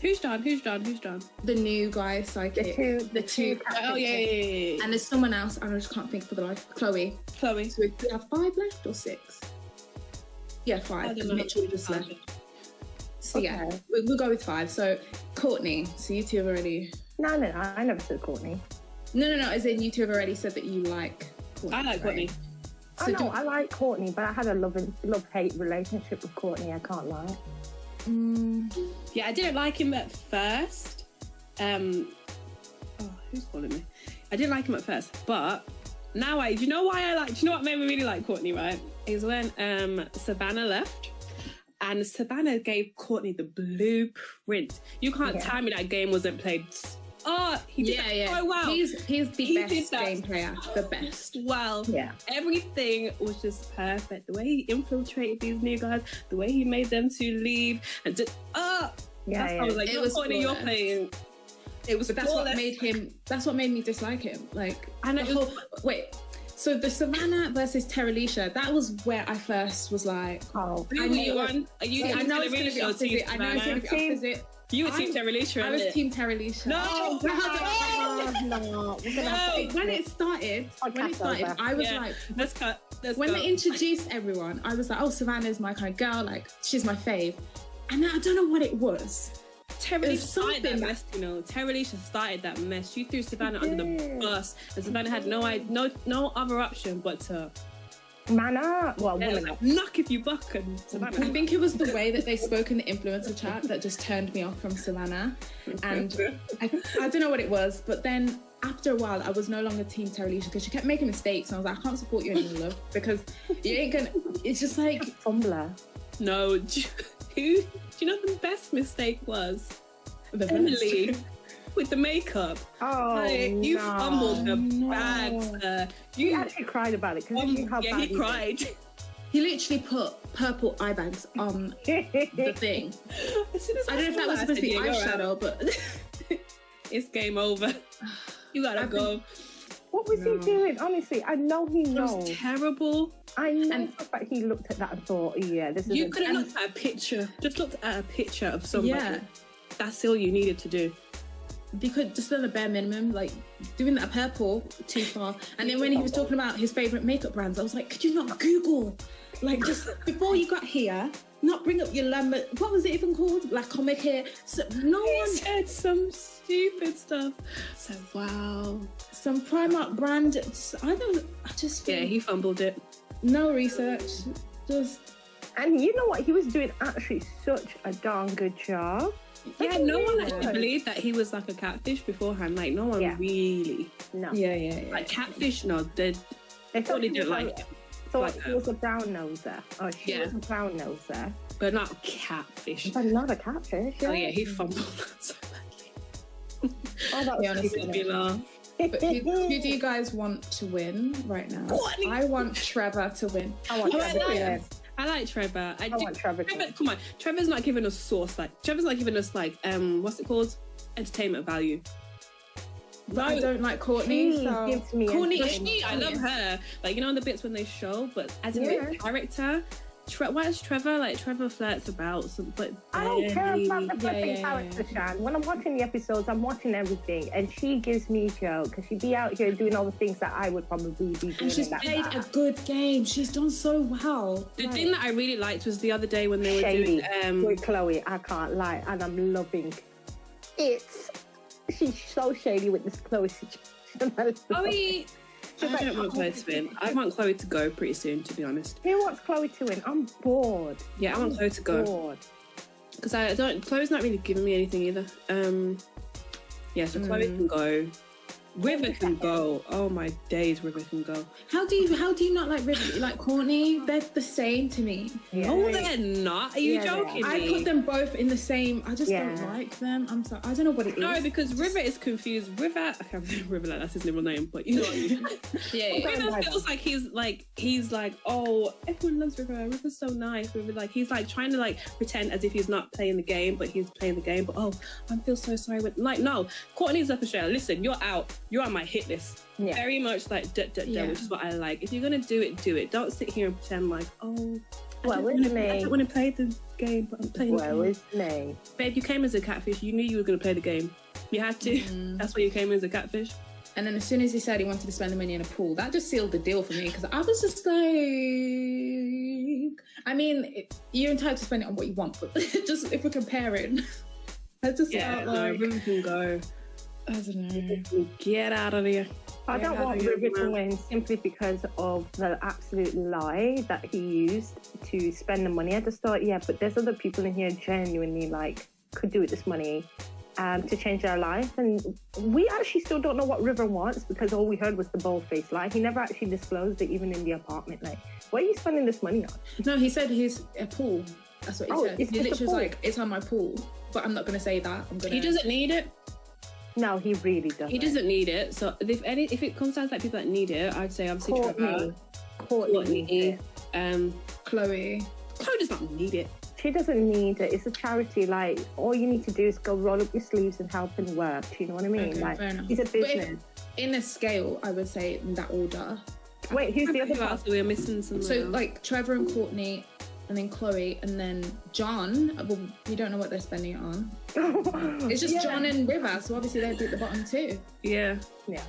Who's John? Who's John? Who's John? The new guy, psychic. The two. The two oh, yeah, yeah, yeah. And there's someone else, and I just can't think for the life. Chloe. Chloe. So we have five left or six? Yeah, five. Because Mitchell just left. So okay. yeah, we, we'll go with five. So Courtney. So you two have already... No, no, no. I never said Courtney. No, no, no. As in you two have already said that you like Courtney. I like right? Courtney. So I know, do... I like Courtney, but I had a love and love-hate relationship with Courtney, I can't lie. Mm. Yeah, I didn't like him at first. Um, oh, who's calling me? I didn't like him at first, but now I, do you know why I like, do you know what made me really like Courtney, right? Is when um, Savannah left, and Savannah gave Courtney the blueprint. You can't yeah. tell me that game wasn't played. Oh, he did yeah, that yeah. so well. He's, he's the he best game player, so the best. Well, yeah. everything was just perfect. The way he infiltrated these new guys, the way he made them to leave, and just, oh, yeah, that's yeah. I was like, it was Courtney, you're playing. It was, but that's flawless. What made him, that's what made me dislike him. Like, and the whole, was, wait, so the Savannah versus Teralisha, that was where I first was like, oh, who are you on? Are you the Teralisha? I know it's going to be opposite. You were I'm, Team Teralisha. I was it? Team Teralisha. No, no, no, no. We're gonna no. It. When it started, I'll when it started, over. I was yeah. like, let's cut. Let's when go. They introduced everyone, I was like, oh, Savannah's my kind of girl. Like, she's my fave. And I don't know what it was. Teralisha started that mess, you know. Teralisha started that mess. She threw Savannah under the bus, and Savannah had no, no, no other option but to. Manner, well, yeah, like, knock if you buck. And Savannah. I think it was the way that they spoke in the influencer chat that just turned me off from Savannah, and I, I don't know what it was. But then after a while, I was no longer Team Teralisha because she kept making mistakes, and I was like, I can't support you anymore, love, because you ain't gonna. It's just like fumbler. No, do you, do you know the best mistake was the Emily. With the makeup. Oh, like, you no, fumbled the no. bag, sir. You he actually cried about it. Um, you yeah, he cried. It. He literally put purple eye bags on the thing. As as I don't know if that was supposed to be eyeshadow, but... It's game over. You gotta I go. Mean, what was no. he doing? Honestly, I know he knows. It was terrible. I know and the fact he looked at that and thought, yeah, this is... You could have looked at a picture. Just looked at a picture of somebody. Yeah. That's all you needed to do. They could just done a bare minimum, like doing that purple too far. And then when he was talking about his favourite makeup brands, I was like, could you not Google? Like, just before you got here, not bring up your lumber. What was it even called? Like, comic hair. So, no he one said some stupid stuff. So, wow. Some Primark brand. I don't, I just. Yeah, he fumbled it. No research. Just. And you know what? He was doing actually such a darn good job. Yeah, like, no one actually believed that he was like a catfish beforehand. Like, no one yeah. really. No. Yeah, yeah, yeah. Like, catfish, no, they, they totally didn't like him. Thought like, he was a brown noser. Oh, she yeah. was a brown noser. But not catfish. But not a catfish. Yeah. Oh, yeah, he fumbled that so badly. Oh, that was honestly be laugh. But who, who do you guys want to win right now? What? I want Trevor to win. I want Trevor to win. I like Trevor. I, I do. Like Trevor. Trevor, come on. Trevor's not giving us sauce. Like Trevor's not giving us like um, what's it called? Entertainment value. Like, I don't like Courtney. So. Gives me Courtney is she. I love her. Like, you know, on the bits when they show, but as a yeah. character, Tre- why is Trevor like Trevor flirts about? So, but I don't care about the flipping yeah, character, yeah. Shan. When I'm watching the episodes, I'm watching everything, and she gives me joy because she'd be out here doing all the things that I would probably be doing. And she's and played that. a good game. She's done so well. The right. thing that I really liked was the other day when they were Shady. doing um, with Chloe. I can't lie, and I'm loving it. She's so shady with this Chloe situation. Chloe. Just I like, don't want oh, Chloe to win. I want Chloe to go pretty soon, to be honest. Who wants Chloe to win? I'm bored. Yeah, I want I'm Chloe to go. Because I don't. Chloe's not really giving me anything either. Um, yeah, so mm. Chloe can go. River can go. Oh my days, River can go. How do you? How do you not like River? Like Courtney? They're the same to me. Yeah. Oh, they're not. Are you yeah, joking? I me? put them both in the same. I just yeah. don't like them. I'm sorry. I don't know what it no, is. No, because River is confused. River. I can't remember River like that's his real name, but you know what I mean. yeah. River feels like he's like he's like oh everyone loves River. River's so nice. River like he's like trying to like pretend as if he's not playing the game, but he's playing the game. But oh, I feel so sorry with like no. Courtney's up a shell. Listen, you're out. You're on my hit list. Yeah. Very much like duh, duh, duh, yeah. which is what I like. If you're gonna do it, do it. Don't sit here and pretend like, oh, I well, don't want to play the game, but I'm playing well, the game. Well, me. Babe, you came as a catfish. You knew you were gonna play the game. You had to. Mm. That's why you came as a catfish. And then as soon as he said he wanted to spend the money in a pool, that just sealed the deal for me because I was just like, I mean, it, you're entitled to spend it on what you want, but just if we're comparing, I just yeah, felt like no, River can go. I don't know. Get out of here. I Get don't want River to win simply because of the absolute lie that he used to spend the money. I just thought, yeah, but there's other people in here genuinely like could do with this money um, to change their life. And we actually still don't know what River wants because all we heard was the bold-faced lie. He never actually disclosed it even in the apartment. Like, what are you spending this money on? No, he said his a pool. That's what he oh, said. He literally was like, it's on my pool. But I'm not going to say that. I'm gonna... He doesn't need it. No, he really doesn't. He doesn't need it. So if any, if it comes down to like people that need it, I'd say obviously Courtney, Courtney, Courtney um, Chloe. Chloe does not need it. She doesn't need it. It's a charity. Like all you need to do is go roll up your sleeves and help and work. Do you know what I mean? Okay, like it's a business. If, in a scale, I would say in that order. Wait, who's the other part? We're missing someone. So else. Like Trevor and Courtney. And then Chloe, and then John. Well, we don't know what they're spending it on. It's just yeah. John and River, so obviously they'd be at the bottom too. Yeah, yeah.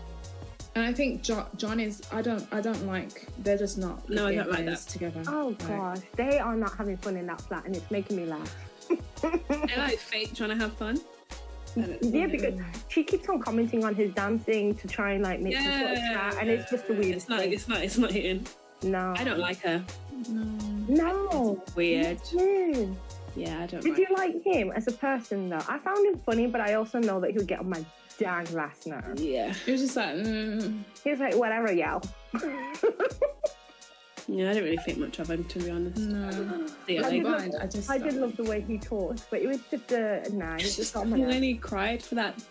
And I think jo- John is. I don't. I don't like. They're just not. No, I don't like that together. Oh like, gosh, they are not having fun in that flat, and it's making me laugh. They're like fake trying to have fun. Yeah, because she keeps on commenting on his dancing to try and like make yeah, some sort of chat, and it's just the weirdest. It's not. Thing. It's not. It's not hitting. No, I don't like her. No, no, it's weird. No. Yeah, I don't. Did like you him. like him as a person though? I found him funny, but I also know that he would get on my dang last nerve. Yeah, he was just like, mm. he was like, whatever, yo. Yeah, I didn't really think much of him, to be honest. No, yeah, I, did love, I, just I did love the way he talked, but it was just a uh, nah. It's just and then he cried for that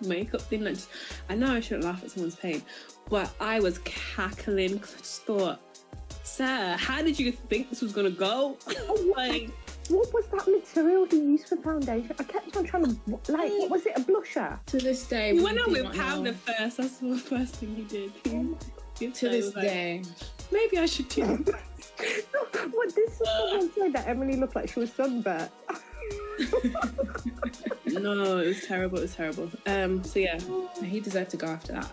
makeup thing. That just, I know I shouldn't laugh at someone's pain, but I was cackling. Cause I just thought, sir, how did you think this was gonna go? Oh, like, what was that material he used for foundation? I kept on trying to like, what was it? A blusher. To this day, he we went out with powder first. That's the first thing he did. He, to this day, like, maybe I should do this. What this was someone said that Emily looked like she was sunburnt. No, it was terrible. It was terrible. Um, so yeah, he deserved to go after that.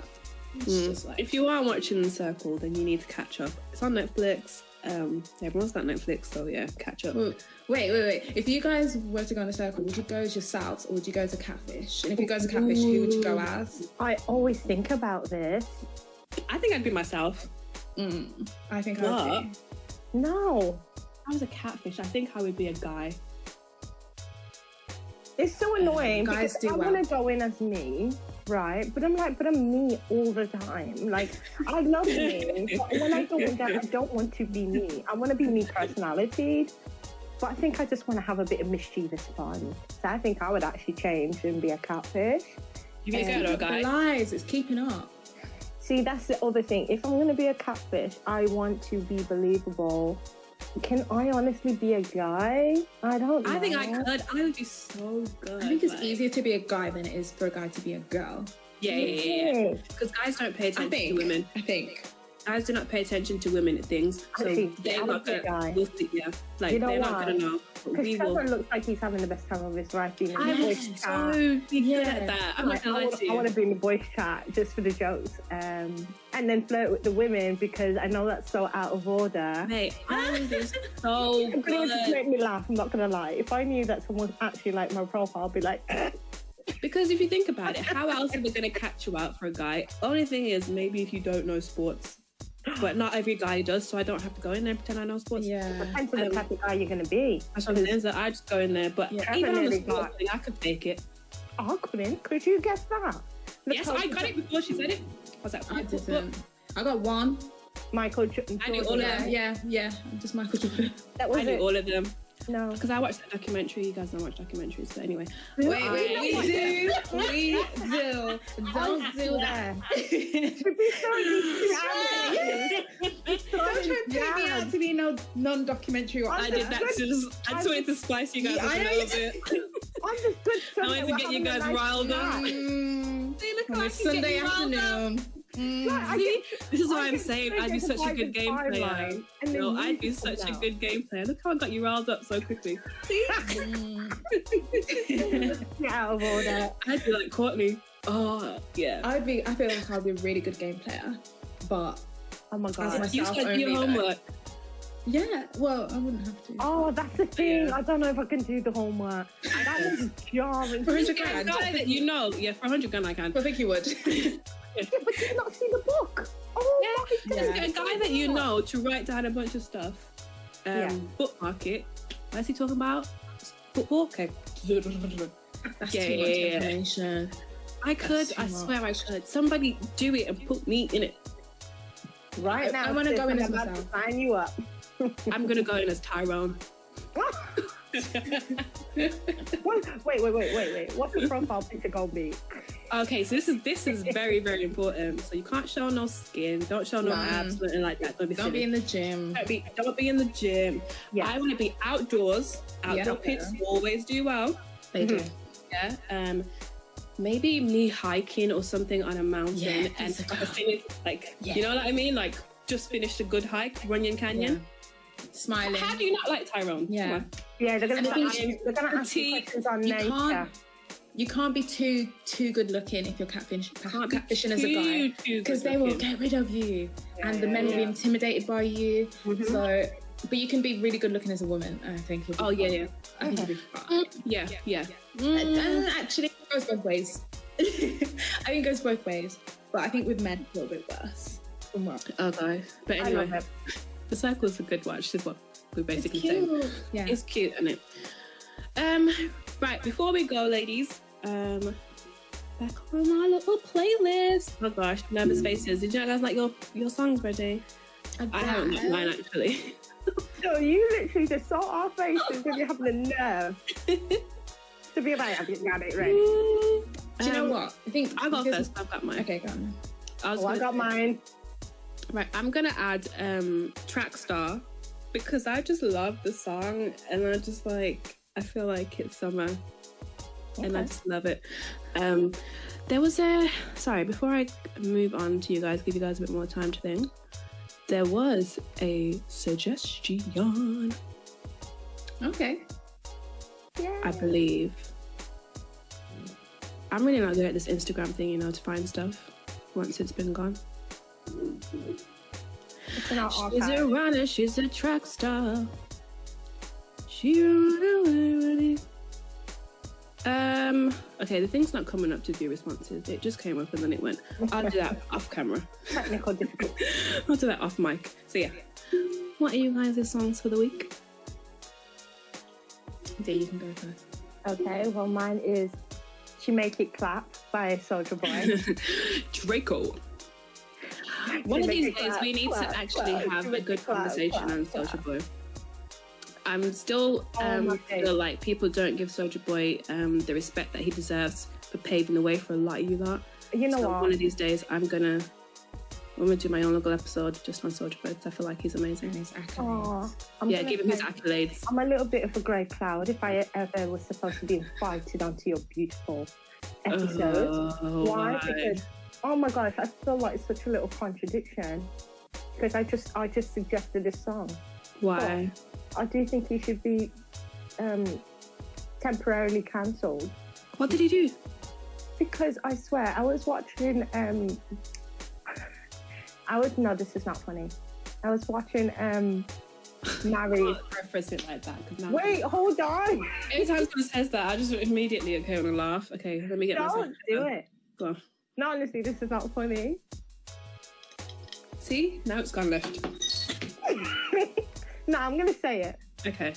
Mm. Like, if you are watching The Circle, then you need to catch up. It's on Netflix. Um, everyone's got Netflix, so yeah, catch up. Wait, wait, wait. If you guys were to go on The Circle, would you go as yourselves or would you go as a catfish? And if you go as a catfish, who would you go as? I always think about this. I think I'd be myself. Mm. I think but, I would be. No. I was a catfish. I think I would be a guy. It's so annoying um, guys because do I well. want to go in as me, right? But I'm like, but I'm me all the time. Like, I love me, but when I go in there, I don't want to be me. I want to be me personality, but I think I just want to have a bit of mischievous fun. So I think I would actually change and be a catfish. You be a girl or a guy? Lies, it's keeping up. See, that's the other thing. If I'm going to be a catfish, I want to be believable. Can I honestly be a guy? I don't know. I think I could. I would be so good. I think it's like... easier to be a guy than it is for a guy to be a girl. Yeah, yeah, yeah. Because yeah. guys don't pay attention think, to women. I think. Guys do not pay attention to women at things. So I think, they're I not going to we'll yeah. Like, you know they're why? Not going to know. Because Trevor will... looks like he's having the best time of his life being in the voice chat. I'm so good yeah. at that. I'm like, not going to lie to you. I want to be in the voice chat just for the jokes. Um, and then flirt with the women because I know that's so out of order. Mate, I'm just so good. It would just make me laugh, I'm not going to lie. If I knew that someone actually liked my profile, I'd be like... Because if you think about it, how else are we going to catch you out for a guy? Only thing is, maybe if you don't know sports. But not every guy does, so I don't have to go in there and pretend I know sports. Yeah. It depends on um, the type of guy you're going to be. That's what it is, that I just go in there. But yeah, even on the sports got... thing, I could fake it. I couldn't. Could you guess that? The yes, I got it before she said it. I was like, I didn't. I got one. Michael Jordan. I knew all of them. Yeah, yeah. Just Michael Jordan. That was I knew it. all of them. No. Because I watched that documentary. You guys don't watch documentaries, but anyway. Wait, wait, wait we, we do. We do. Don't do that. Don't try to take me out to be no non-documentary. Or I did that good, just, I just wanted to spice you guys yeah, up a little bit. I'm just good I wanted to get you guys nice riled up. Mm, See, look like Sunday afternoon. Mm. Right, See, get, this is why I'm saying I'd be such a good game player. No, I'd be such a good game player. Look how I got you riled up so quickly. See? Get out of order. I'd be like Courtney. Oh, yeah. I'd be. I feel like I'd be a really good game player, but oh my god, you said your homework. Though. Yeah, well, I wouldn't have to. Oh, that's the thing. Yeah. I don't know if I can do the homework. That is jarring. For one hundred grand, I think you know. Yeah, for one hundred grand, I can. I think you would. Yeah, but did you not see the book? Oh, yeah, yeah. Get a guy that you know to write down a bunch of stuff. Um, yeah. Bookmark it. What's he talking about? Football? Okay. That's yeah, too yeah, much yeah. information. I could, I swear much. I could. Somebody do it and put me in it. Right I, now, I want to go in as myself. Sign you up. I'm going to go in as Tyrone. Wait, wait, wait, wait, wait. What's the profile picture going to be? Okay, so this is this is very, very important. So you can't show no skin, don't show no mm. abs, nothing like that. Don't be, don't be in the gym. Don't be, don't be in the gym. Yeah. I want to be outdoors. Outdoor yeah, kids yeah. always do well. They mm-hmm. do. Yeah. Um, maybe me hiking or something on a mountain yeah, and like, a finish, like yeah. you know what I mean? Like just finished a good hike, Runyon Canyon. Yeah. Smiling. How do you not like Tyrone? Yeah. Yeah, they're gonna they're gonna ask you questions on you nature. Can't, You can't be too too good looking if you're catfish, catfishing as a guy, because they will get rid of you, yeah, and the men yeah. will be intimidated by you. Mm-hmm. So, but you can be really good looking as a woman. I think. You'll be oh fun. yeah, yeah. I okay. think you'll be fine. Yeah, yeah. yeah. yeah. Mm. Uh, actually, it goes both ways. I think it goes both ways, but I think with men it's a little bit worse. From what? Okay, but anyway, The Circle is a good watch. Is what we basically saying. Yeah. It's cute, isn't it? Um, right before we go, ladies. Um, back on our little playlist. Oh gosh, nervous faces. Did you guys like your your songs, Reggie? I haven't liked mine actually. So you literally just saw our faces and you have the nerve to be like, I haven't got it right. Do um, you know what? I think I got first. I've got mine. Okay, go on. I, was oh, I got mine. Right, I'm gonna add um, Track Star because I just love the song and I just like I feel like it's summer. Okay. And I just love it. Um, there was a... Sorry, before I move on to you guys, give you guys a bit more time to think, there was a suggestion. Okay. Yeah. I believe. I'm really not good at this Instagram thing, you know, to find stuff once it's been gone. She's a runner, she's a track star. She really... Um, okay, the thing's not coming up to do responses. It just came up and then it went. I'll do that off camera. Technical difficulty. I'll do that off mic. So yeah. What are you guys' songs for the week? Dee, you can go first. Okay, well mine is She Make It Clap by Soulja Boy. Draco. One of these days we need clap, to actually clap, have a good clap, conversation clap, on Soulja Boy. I'm still um, oh feel like people don't give Soulja Boy um, the respect that he deserves for paving the way for a lot of you lot. You know so what? One of these days, I'm gonna I'm going to do my own little episode just on Soulja Boy because I feel like he's amazing. His accolades. Oh, yeah, give him his accolades. I'm a little bit of a grey cloud. If I ever was supposed to be invited onto your beautiful episode. Oh, why? Why? Because, oh my gosh, I feel like it's such a little contradiction. Because I just I just suggested this song. Why? But I do think he should be um, temporarily cancelled. What did he do? Because I swear, I was watching... Um, I was... No, this is not funny. I was watching... Um, Married. I can't reference it like that. Now, wait, hold on. Every time someone says that, I just immediately okay, and I laugh. Okay, let me get myself. Don't do it. Go on. No, honestly, this is not funny. See? Now it's gone left. No, I'm going to say it. Okay.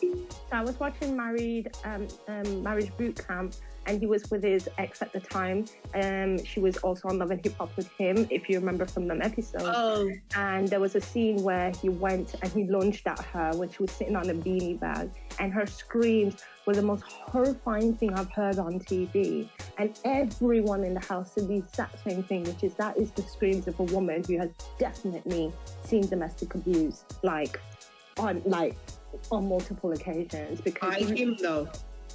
So I was watching Married, um, um, Marriage Boot Camp, and he was with his ex at the time. Um, she was also on Love and Hip Hop with him, if you remember from that episode. Oh. And there was a scene where he went and he lunged at her when she was sitting on a beanie bag, and her screams were the most horrifying thing I've heard on T V. And everyone in the house said the exact same thing, which is that is the screams of a woman who has definitely seen domestic abuse, like on like on multiple occasions. Because I him though.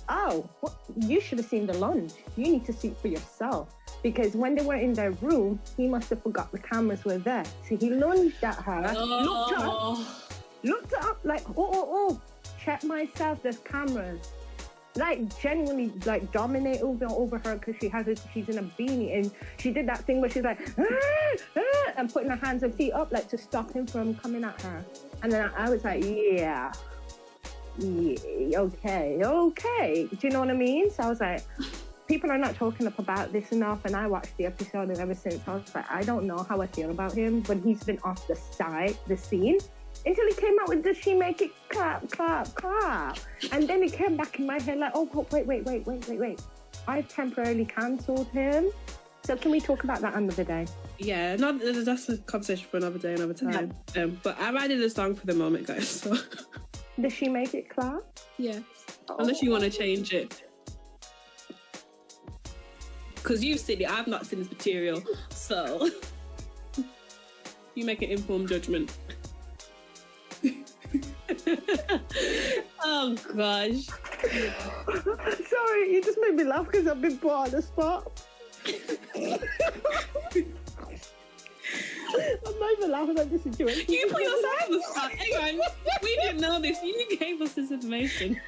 Oh, what? You should have seen the lunge. You need to see it for yourself. Because when they were in their room, he must have forgot the cameras were there. So he lunged at her, oh. looked up, looked up like, oh, oh, oh, check myself, there's cameras. Like, genuinely, like, dominate over, over her because she has a, she's in a beanie. And she did that thing where she's like, ah, ah, and putting her hands and feet up, like, to stop him from coming at her. And then I, I was like, yeah. Yeah, okay, okay. Do you know what I mean? So I was like, people are not talking up about this enough. And I watched the episode, and ever since, I was like, I don't know how I feel about him. But he's been off the side, the scene, until he came out with "Does She Make It Clap, Clap, Clap?" And then it came back in my head like, oh, wait, wait, wait, wait, wait, wait. I've temporarily cancelled him. So can we talk about that another day? Yeah, not, that's a conversation for another day, another time. Yeah. Um, but I'm adding a song for the moment, guys. So. Does she make it clear? Yes. Oh. Unless you want to change it. Because you've seen it, I've not seen this material. So, you make an informed judgment. Oh, gosh. Sorry, you just made me laugh because I've been put on the spot. I'm not even laughing at this situation. You put yourself on the spot. Hang on. We didn't know this. You gave us this information.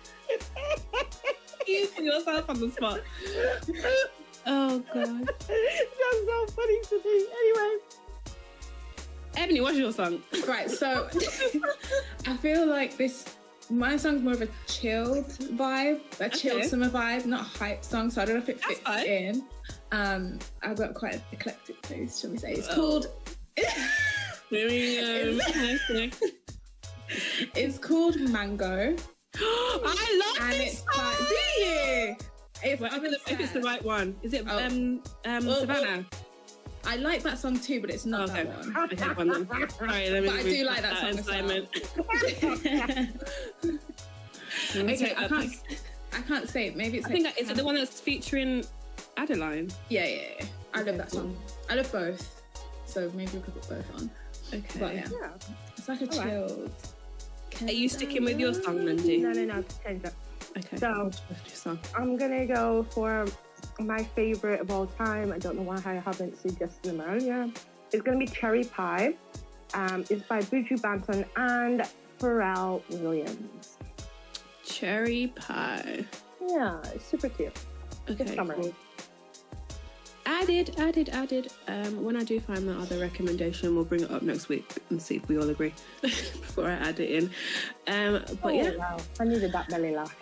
You put yourself on the spot. Oh, God. That's so funny to me. Anyway. Ebony, what's your song? Right, so I feel like this... My song's more of a chilled vibe, a okay. chilled summer vibe, not a hype song, so I don't know if it fits in. Um, I've got quite an eclectic taste, shall we say. It's oh. called... it's, it's called Mango. I love and this it's song! Like, do you? It's well, I don't know if it's the right one. Is it oh. um, um, well, Savannah? Well, I like that song too, but it's not oh, that okay. one. I hate one then. Sorry, let me but I do like that, that song as well. Okay, I can't, I can't say it. Maybe it's I like... think that, is it the one that's featuring Adeline? Yeah, yeah, yeah. I okay, love that cool. song. I love both. So maybe we could put both on. Okay. But yeah. yeah. It's like a all chilled... Right. Are you sticking with your song, Lindy? No, no, no. Change that. Okay. So, song. I'm going to go for... My favourite of all time, I don't know why I haven't suggested them earlier, it's going to be Cherry Pie. Um, it's by Buju Banton and Pharrell Williams. Cherry Pie. Yeah, it's super cute. Okay. It's summer. Cool. Added, added, added. Um, when I do find my other recommendation, we'll bring it up next week and see if we all agree before I add it in. Um, but oh, yeah. Wow. I needed that belly laugh.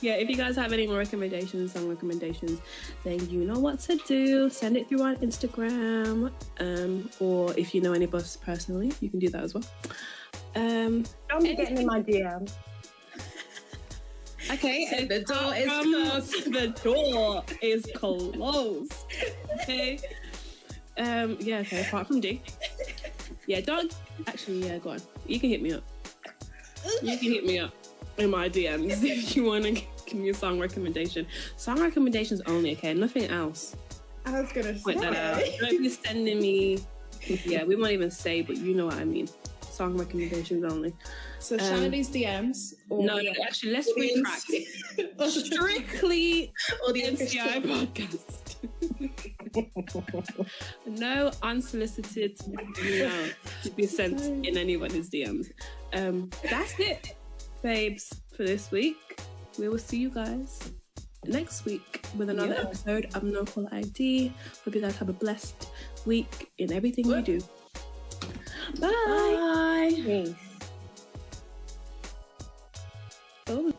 Yeah, if you guys have any more recommendations, song recommendations, then you know what to do. Send it through on Instagram, um, or if you know any of us personally, you can do that as well. Um, Don't be getting in my D M. Okay, so the door um, is closed. The door is closed. Okay. Um, yeah, okay, apart from D. Yeah, don't... Actually, yeah, go on. You can hit me up. You can hit me up. In my D Ms if you want to give me a song recommendation. Song recommendations only, okay? Nothing else. I was gonna point say. that out. You're sending me. Yeah, we won't even say, but you know what I mean. Song recommendations only. So um, Shandy's D Ms. Or no, no, actually, let's retract it. Strictly or the N C I podcast. No unsolicited email to be sent in anybody's D Ms. Um, that's it, babes, for this week. We will see you guys next week with another yeah. episode of No Call I D. Hope you guys have a blessed week in everything Whoop. you do. Bye. Bye. Thanks. Oh.